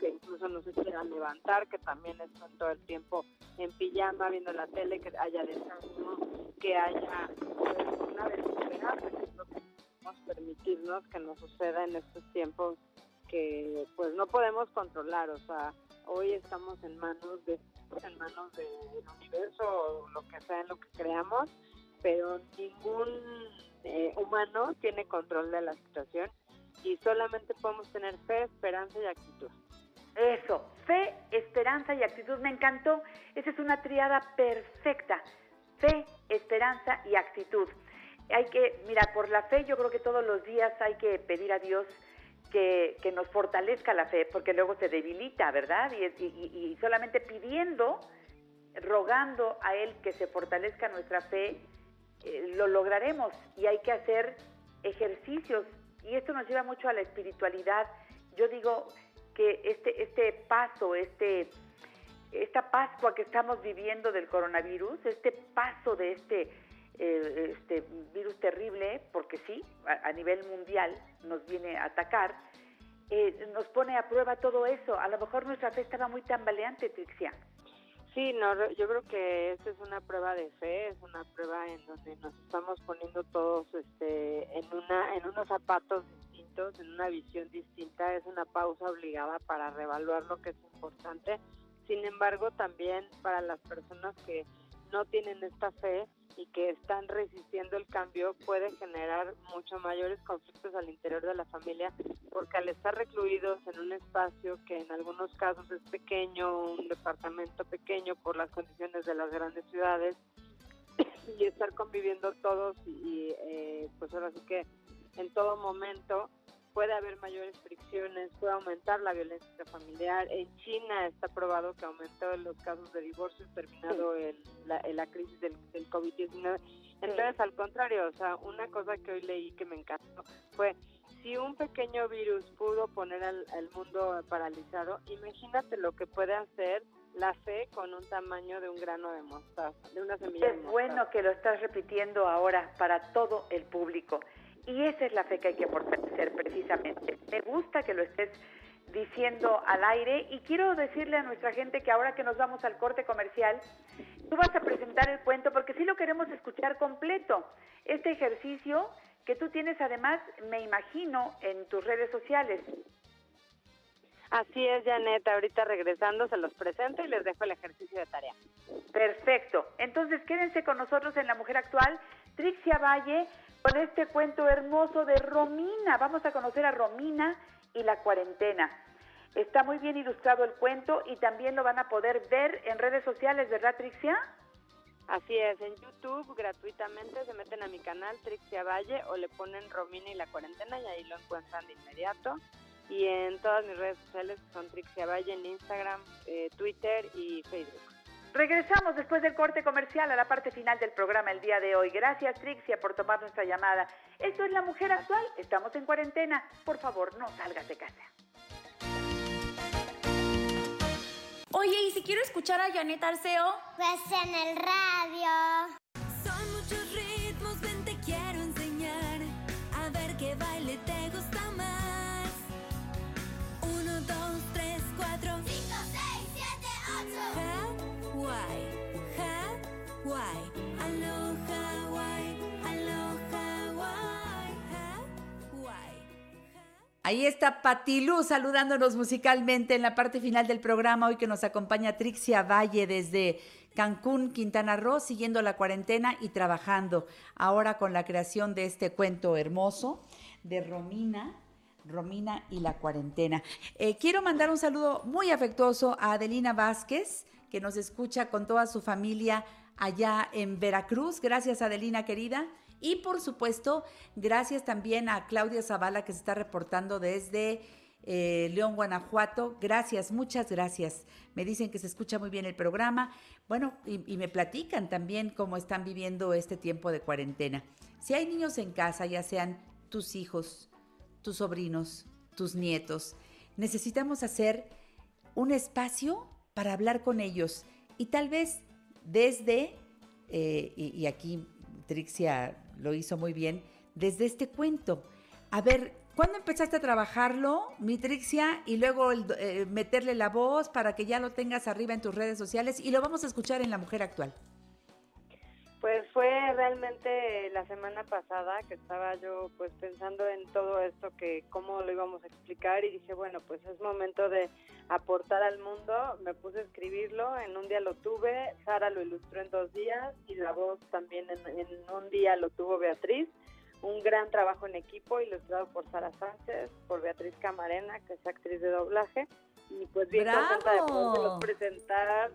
que incluso no se quieran levantar, que también están todo el tiempo en pijama, viendo la tele, que haya desánimo, que haya pues, una desesperanza, que es lo que podemos permitirnos que nos suceda en estos tiempos que pues no podemos controlar. O sea, hoy estamos en manos de en manos del universo, o lo que sea en lo que creamos, pero ningún eh, humano tiene control de la situación y solamente podemos tener fe, esperanza y actitud. Eso, fe, esperanza y actitud, me encantó. Esa es una triada perfecta, fe, esperanza y actitud. Hay que, mira, por la fe yo creo que todos los días hay que pedir a Dios que, que nos fortalezca la fe, porque luego se debilita, ¿verdad? Y, y, y solamente pidiendo, rogando a Él que se fortalezca nuestra fe, eh, lo lograremos, y hay que hacer ejercicios, y esto nos lleva mucho a la espiritualidad. Yo digo que este este paso, este esta Pascua que estamos viviendo del coronavirus, este paso de este, eh, este virus terrible, porque sí, a, a nivel mundial nos viene a atacar, eh, nos pone a prueba todo eso. A lo mejor nuestra fe estaba muy tambaleante, Trixia. Sí, no, yo creo que esta es una prueba de fe, es una prueba en donde nos estamos poniendo todos este, en una, en unos zapatos distintos, en una visión distinta. Es una pausa obligada para reevaluar lo que es importante. Sin embargo, también para las personas que no tienen esta fe y que están resistiendo el cambio, puede generar mucho mayores conflictos al interior de la familia, porque al estar recluidos en un espacio que en algunos casos es pequeño, un departamento pequeño por las condiciones de las grandes ciudades, y estar conviviendo todos y, y eh, pues ahora sí que en todo momento puede haber mayores fricciones, puede aumentar la violencia familiar. En China está probado que aumentó los casos de divorcio terminado sí. el, la, la crisis del, del COVID diecinueve. Entonces, sí. al contrario, o sea, una cosa que hoy leí que me encantó fue, si un pequeño virus pudo poner al, al mundo paralizado, imagínate lo que puede hacer la fe con un tamaño de un grano de mostaza, de una semilla de mostaza. Es bueno que lo estás repitiendo ahora para todo el público. Y esa es la fe que hay que fortalecer, precisamente. Me gusta que lo estés diciendo al aire, y quiero decirle a nuestra gente que ahora que nos vamos al corte comercial, tú vas a presentar el cuento, porque sí lo queremos escuchar completo. Este ejercicio que tú tienes, además, me imagino, en tus redes sociales. Así es, Janet. Ahorita regresando se los presento y les dejo el ejercicio de tarea. Perfecto. Entonces, quédense con nosotros en La Mujer Actual, Trixia Valle, con este cuento hermoso de Romina. Vamos a conocer a Romina y la cuarentena. Está muy bien ilustrado el cuento, y también lo van a poder ver en redes sociales, ¿verdad, Trixia? Así es, en YouTube gratuitamente se meten a mi canal Trixia Valle, o le ponen Romina y la cuarentena y ahí lo encuentran de inmediato. Y en todas mis redes sociales son Trixia Valle, en Instagram, eh, Twitter y Facebook. Regresamos después del corte comercial a la parte final del programa el día de hoy. Gracias, Trixia, por tomar nuestra llamada. Esto es La Mujer Actual. Estamos en cuarentena. Por favor, no salgas de casa. Oye, ¿y si quiero escuchar a Janet Arceo? Pues en el radio. Son muchos ritmos, ven, te quiero enseñar. A ver qué baile te gusta más. Uno, dos, tres, cuatro, cinco, seis, siete, ocho. Hawaii, Hawaii, aloha Hawaii, aloha Hawaii, Hawaii. Ahí está Patilú saludándonos musicalmente en la parte final del programa, hoy que nos acompaña Trixia Valle desde Cancún, Quintana Roo, siguiendo la cuarentena y trabajando ahora con la creación de este cuento hermoso de Romina. Romina y la cuarentena. Eh, quiero mandar un saludo muy afectuoso a Adelina Vázquez, que nos escucha con toda su familia allá en Veracruz. Gracias, Adelina, querida. Y, por supuesto, gracias también a Claudia Zavala, que se está reportando desde eh, León, Guanajuato. Gracias, muchas gracias. Me dicen que se escucha muy bien el programa. Bueno, y, y me platican también cómo están viviendo este tiempo de cuarentena. Si hay niños en casa, ya sean tus hijos, tus sobrinos, tus nietos. Necesitamos hacer un espacio para hablar con ellos. Y tal vez desde, eh, y, y aquí Trixia lo hizo muy bien, desde este cuento. A ver, ¿cuándo empezaste a trabajarlo, mi Trixia? Y luego el, eh, meterle la voz para que ya lo tengas arriba en tus redes sociales, y lo vamos a escuchar en La Mujer Actual. Pues fue realmente la semana pasada que estaba yo pues pensando en todo esto, que cómo lo íbamos a explicar, y dije, bueno, pues es momento de aportar al mundo. Me puse a escribirlo, en un día lo tuve, Sara lo ilustró en dos días y la voz también en, en un día lo tuvo Beatriz. Un gran trabajo en equipo, ilustrado por Sara Sánchez, por Beatriz Camarena, que es actriz de doblaje, y pues bien contenta de poderlo presentar.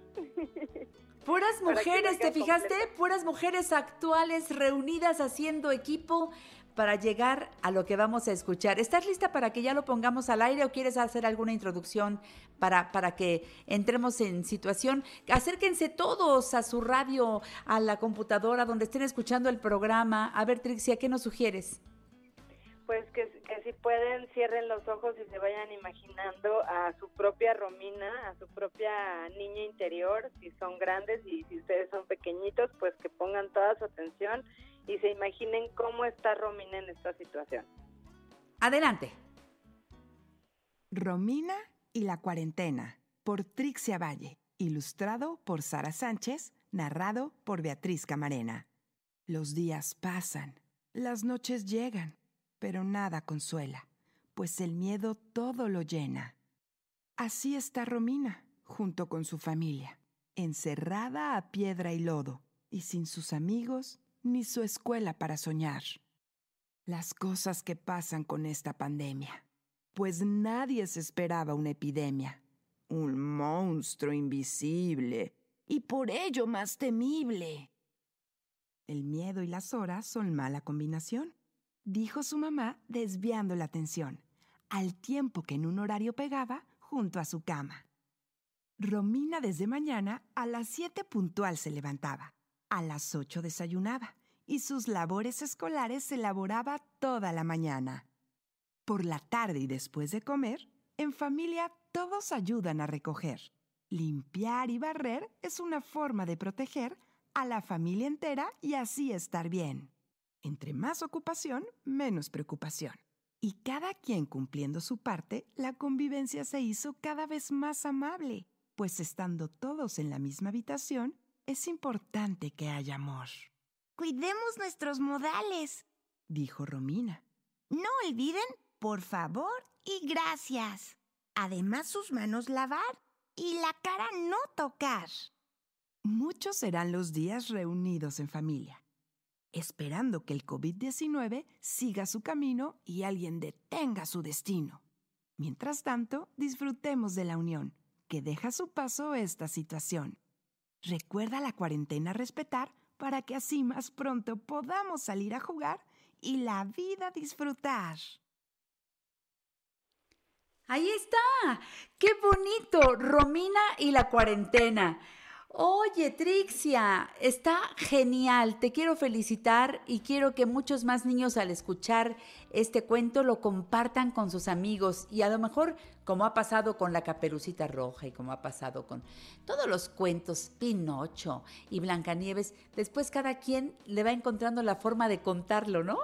Puras mujeres, ¿te fijaste? Puras mujeres actuales reunidas haciendo equipo para llegar a lo que vamos a escuchar. ¿Estás lista para que ya lo pongamos al aire o quieres hacer alguna introducción para, para que entremos en situación? Acérquense todos a su radio, a la computadora, donde estén escuchando el programa. A ver, Trixia, ¿qué nos sugieres? Pues que, que si pueden, cierren los ojos y se vayan imaginando a su propia Romina, a su propia niña interior, si son grandes, y si ustedes son pequeñitos, pues que pongan toda su atención y se imaginen cómo está Romina en esta situación. Adelante. Romina y la cuarentena, por Trixia Valle, ilustrado por Sara Sánchez, narrado por Beatriz Camarena. Los días pasan, las noches llegan, pero nada consuela, pues el miedo todo lo llena. Así está Romina, junto con su familia, encerrada a piedra y lodo, y sin sus amigos ni su escuela para soñar. Las cosas que pasan con esta pandemia, pues nadie se esperaba una epidemia, un monstruo invisible y por ello más temible. El miedo y las horas son mala combinación, dijo su mamá desviando la atención, al tiempo que en un horario pegaba junto a su cama. Romina desde mañana a las siete puntual se levantaba, a las ocho desayunaba y sus labores escolares se elaboraba toda la mañana. Por la tarde y después de comer, en familia todos ayudan a recoger. Limpiar y barrer es una forma de proteger a la familia entera y así estar bien. Entre más ocupación, menos preocupación. Y cada quien cumpliendo su parte, la convivencia se hizo cada vez más amable, pues estando todos en la misma habitación, es importante que haya amor. Cuidemos nuestros modales, dijo Romina. No olviden, por favor y gracias. Además, sus manos lavar y la cara no tocar. Muchos serán los días reunidos en familia, esperando que el COVID diecinueve siga su camino y alguien detenga su destino. Mientras tanto, disfrutemos de la unión, que deja a su paso esta situación. Recuerda la cuarentena a respetar para que así más pronto podamos salir a jugar y la vida disfrutar. ¡Ahí está! ¡Qué bonito! Romina y la cuarentena. Oye, Trixia, está genial, te quiero felicitar y quiero que muchos más niños al escuchar este cuento lo compartan con sus amigos y a lo mejor, como ha pasado con La Caperucita Roja y como ha pasado con todos los cuentos, Pinocho y Blancanieves, después cada quien le va encontrando la forma de contarlo, ¿no?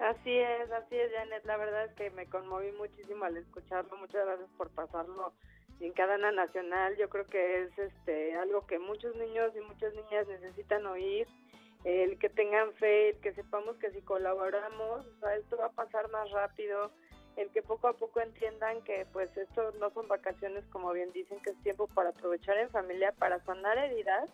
Así es, así es, Janet, la verdad es que me conmoví muchísimo al escucharlo, muchas gracias por pasarlo en cadena nacional. Yo creo que es este algo que muchos niños y muchas niñas necesitan oír, el que tengan fe, el que sepamos que si colaboramos, o sea, esto va a pasar más rápido, el que poco a poco entiendan que pues esto no son vacaciones, como bien dicen, que es tiempo para aprovechar en familia, para sanar heridas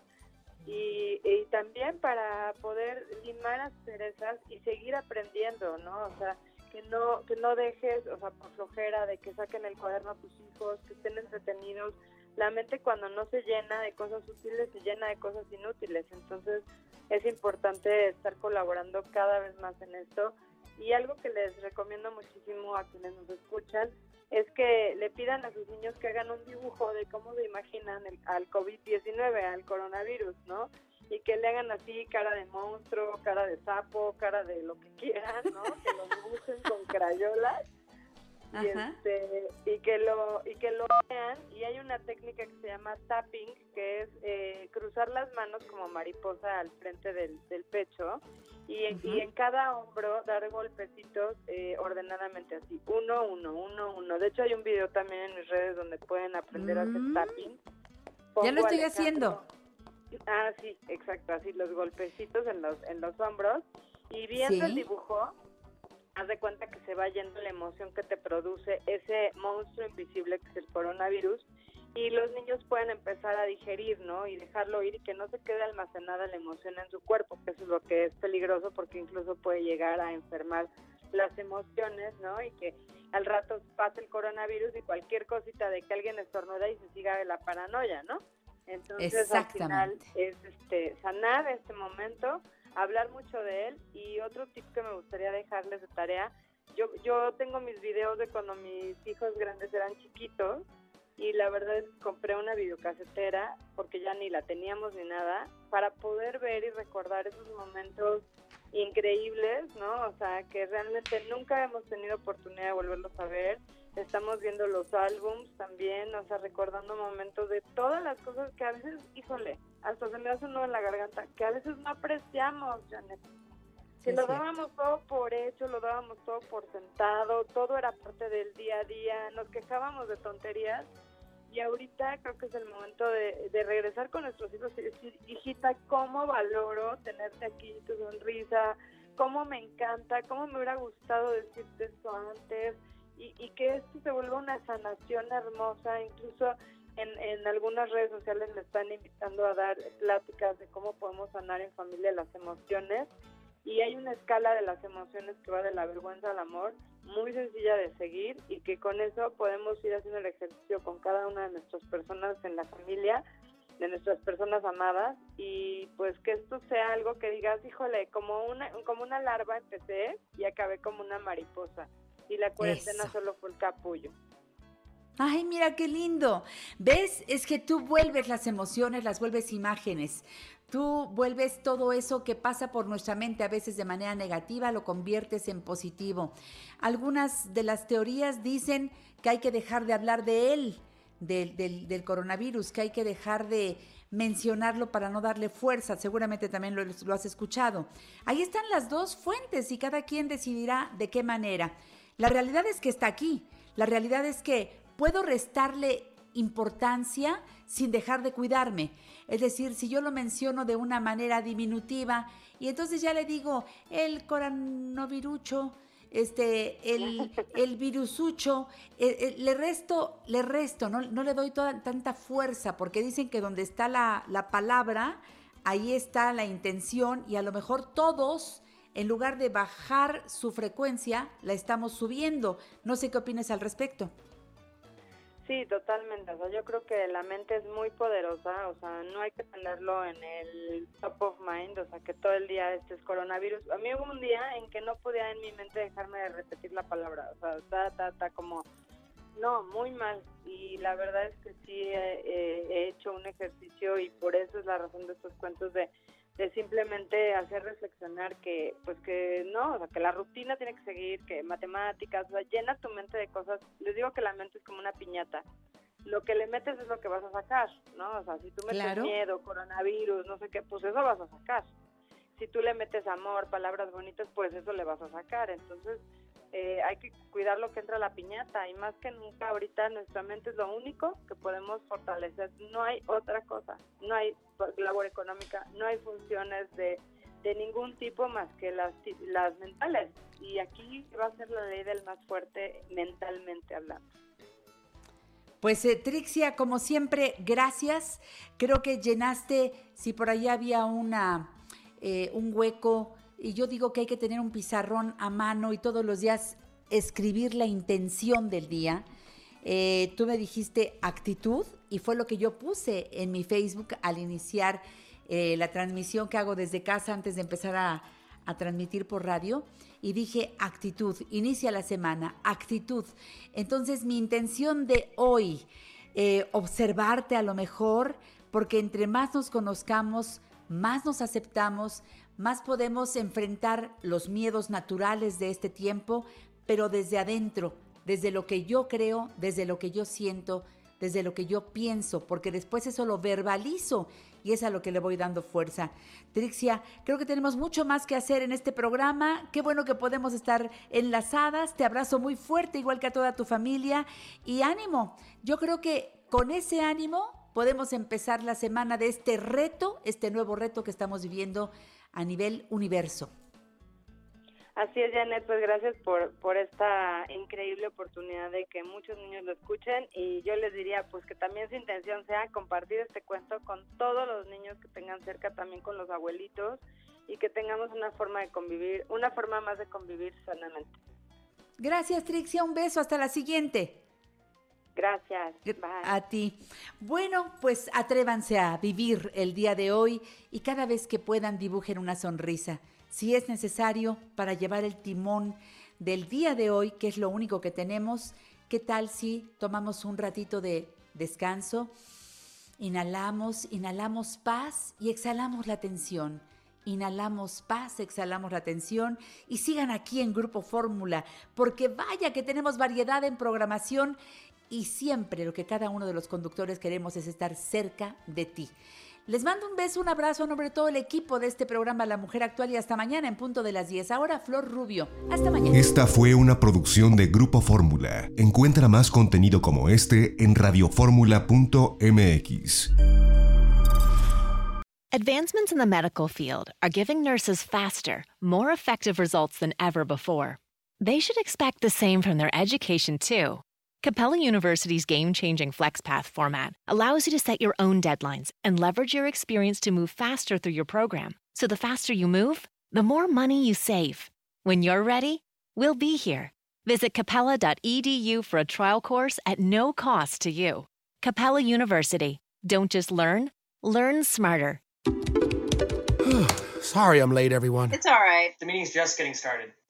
y, y también para poder limar las perezas y seguir aprendiendo, ¿no? O sea, que no que no dejes, o sea, por flojera, de que saquen el cuaderno a tus hijos, que estén entretenidos. La mente cuando no se llena de cosas útiles, se llena de cosas inútiles. Entonces es importante estar colaborando cada vez más en esto. Y algo que les recomiendo muchísimo a quienes nos escuchan es que le pidan a sus niños que hagan un dibujo de cómo se imaginan el, al COVID diecinueve, al coronavirus, ¿no? Y que le hagan así cara de monstruo, cara de sapo, cara de lo que quieran, ¿no? Que lo dibujen con crayolas y, este, y que lo y que lo vean. Y hay una técnica que se llama tapping, que es eh, cruzar las manos como mariposa al frente del, del pecho y en, uh-huh. y en cada hombro dar golpecitos eh, ordenadamente, así, uno, uno, uno, uno. De hecho, hay un video también en mis redes donde pueden aprender uh-huh. a hacer tapping. Pongo ya lo estoy Alejandro. haciendo. Ah, sí, exacto, así los golpecitos en los en los hombros. Y viendo ¿Sí? el dibujo, haz de cuenta que se va yendo la emoción que te produce ese monstruo invisible que es el coronavirus, y los niños pueden empezar a digerir, ¿no? Y dejarlo ir y que no se quede almacenada la emoción en su cuerpo, que eso es lo que es peligroso porque incluso puede llegar a enfermar las emociones, ¿no? Y que al rato pase el coronavirus y cualquier cosita de que alguien estornuda y se siga de la paranoia, ¿no? Entonces al final es este, sanar este momento, hablar mucho de él. Y otro tip que me gustaría dejarles de tarea, yo, yo tengo mis videos de cuando mis hijos grandes eran chiquitos y la verdad es que compré una videocasetera porque ya ni la teníamos ni nada, para poder ver y recordar esos momentos increíbles, ¿no? O sea, que realmente nunca hemos tenido oportunidad de volverlos a ver. Estamos viendo los álbums también, o sea, recordando momentos de todas las cosas que a veces, híjole, hasta se me hace un nudo en la garganta, que a veces no apreciamos, Janet. Que sí, lo dábamos sí. todo por hecho, lo dábamos todo por sentado, todo era parte del día a día, nos quejábamos de tonterías. Y ahorita creo que es el momento de, de regresar con nuestros hijos y decir, hijita, ¿cómo valoro tenerte aquí, tu sonrisa? ¿Cómo me encanta? ¿Cómo me hubiera gustado decirte esto antes? Y, y que esto se vuelva una sanación hermosa. Incluso en, en algunas redes sociales me están invitando a dar pláticas de cómo podemos sanar en familia las emociones. Y hay una escala de las emociones que va de la vergüenza al amor, muy sencilla de seguir, y que con eso podemos ir haciendo el ejercicio con cada una de nuestras personas en la familia, de nuestras personas amadas, y pues que esto sea algo que digas, híjole, como una, como una larva empecé y acabé como una mariposa, y la cuarentena eso. Solo fue el capullo. Ay, mira qué lindo. ¿Ves? Es que tú vuelves las emociones, las vuelves imágenes. Tú vuelves todo eso que pasa por nuestra mente a veces de manera negativa, lo conviertes en positivo. Algunas de las teorías dicen que hay que dejar de hablar de él, del, del, del coronavirus, que hay que dejar de mencionarlo para no darle fuerza. Seguramente también lo, lo has escuchado. Ahí están las dos fuentes y cada quien decidirá de qué manera. La realidad es que está aquí. La realidad es que puedo restarle importancia sin dejar de cuidarme. Es decir, si yo lo menciono de una manera diminutiva y entonces ya le digo el coronavirucho, este, el, el virusucho, el, el, le resto, le resto, no, no le doy toda, tanta fuerza, porque dicen que donde está la, la palabra, ahí está la intención, y a lo mejor todos, en lugar de bajar su frecuencia, la estamos subiendo. No sé qué opinas al respecto. Sí, totalmente. O sea, yo creo que la mente es muy poderosa, o sea, no hay que tenerlo en el top of mind, o sea, que todo el día este es coronavirus. A mí hubo un día en que no podía en mi mente dejarme de repetir la palabra, o sea, ta, ta, ta, como, no, muy mal. Y la verdad es que sí eh, eh, he hecho un ejercicio, y por eso es la razón de estos cuentos de, de simplemente hacer reflexionar que, pues que no, o sea, que la rutina tiene que seguir, que matemáticas, o sea, llena tu mente de cosas. Les digo que la mente es como una piñata. Lo que le metes es lo que vas a sacar, ¿no? O sea, si tú metes claro. miedo, coronavirus, no sé qué, pues eso vas a sacar. Si tú le metes amor, palabras bonitas, pues eso le vas a sacar. Entonces, eh, hay que cuidar lo que entra a la piñata, y más que nunca ahorita nuestra mente es lo único que podemos fortalecer. No hay otra cosa, no hay labor económica, no hay funciones de, de ningún tipo más que las, las mentales, y aquí va a ser la ley del más fuerte mentalmente hablando. Pues eh, Trixia, como siempre, gracias. Creo que llenaste, si por allá había una eh, un hueco, y yo digo que hay que tener un pizarrón a mano y todos los días escribir la intención del día. Eh, tú me dijiste actitud, y fue lo que yo puse en mi Facebook al iniciar eh, la transmisión que hago desde casa antes de empezar a, a transmitir por radio, y dije actitud, inicia la semana, actitud. Entonces mi intención de hoy, eh, observarte a lo mejor, porque entre más nos conozcamos, más nos aceptamos, más podemos enfrentar los miedos naturales de este tiempo, pero desde adentro, desde lo que yo creo, desde lo que yo siento, desde lo que yo pienso, porque después eso lo verbalizo y es a lo que le voy dando fuerza. Trixia, creo que tenemos mucho más que hacer en este programa. Qué bueno que podemos estar enlazadas. Te abrazo muy fuerte, igual que a toda tu familia. Y ánimo. Yo creo que con ese ánimo podemos empezar la semana de este reto, este nuevo reto que estamos viviendo a nivel universo. Así es, Janet, pues gracias por, por esta increíble oportunidad de que muchos niños lo escuchen, y yo les diría pues que también su intención sea compartir este cuento con todos los niños que tengan cerca, también con los abuelitos, y que tengamos una forma de convivir, una forma más de convivir sanamente. Gracias, Trixia, un beso, hasta la siguiente. Gracias. Bye. A ti. Bueno, pues atrévanse a vivir el día de hoy y cada vez que puedan dibujen una sonrisa. Si es necesario para llevar el timón del día de hoy, que es lo único que tenemos, ¿qué tal si tomamos un ratito de descanso? Inhalamos, inhalamos paz y exhalamos la tensión. Inhalamos paz, exhalamos la tensión, y sigan aquí en Grupo Fórmula, porque vaya que tenemos variedad en programación y siempre lo que cada uno de los conductores queremos es estar cerca de ti. Les mando un beso, un abrazo a nombre de todo el equipo de este programa La Mujer Actual, y hasta mañana en punto de las diez. Ahora Flor Rubio. Hasta mañana. Esta fue una producción de Grupo Fórmula. Encuentra más contenido como este en radio fórmula punto m x. Advancements in the medical field are giving nurses faster, more effective results than ever before. They should expect the same from their education too. Capella University's game-changing FlexPath format allows you to set your own deadlines and leverage your experience to move faster through your program. So the faster you move, the more money you save. When you're ready, we'll be here. Visit capella dot e d u for a trial course at no cost to you. Capella University. Don't just learn, learn smarter. Sorry I'm late, everyone. It's all right. The meeting's just getting started.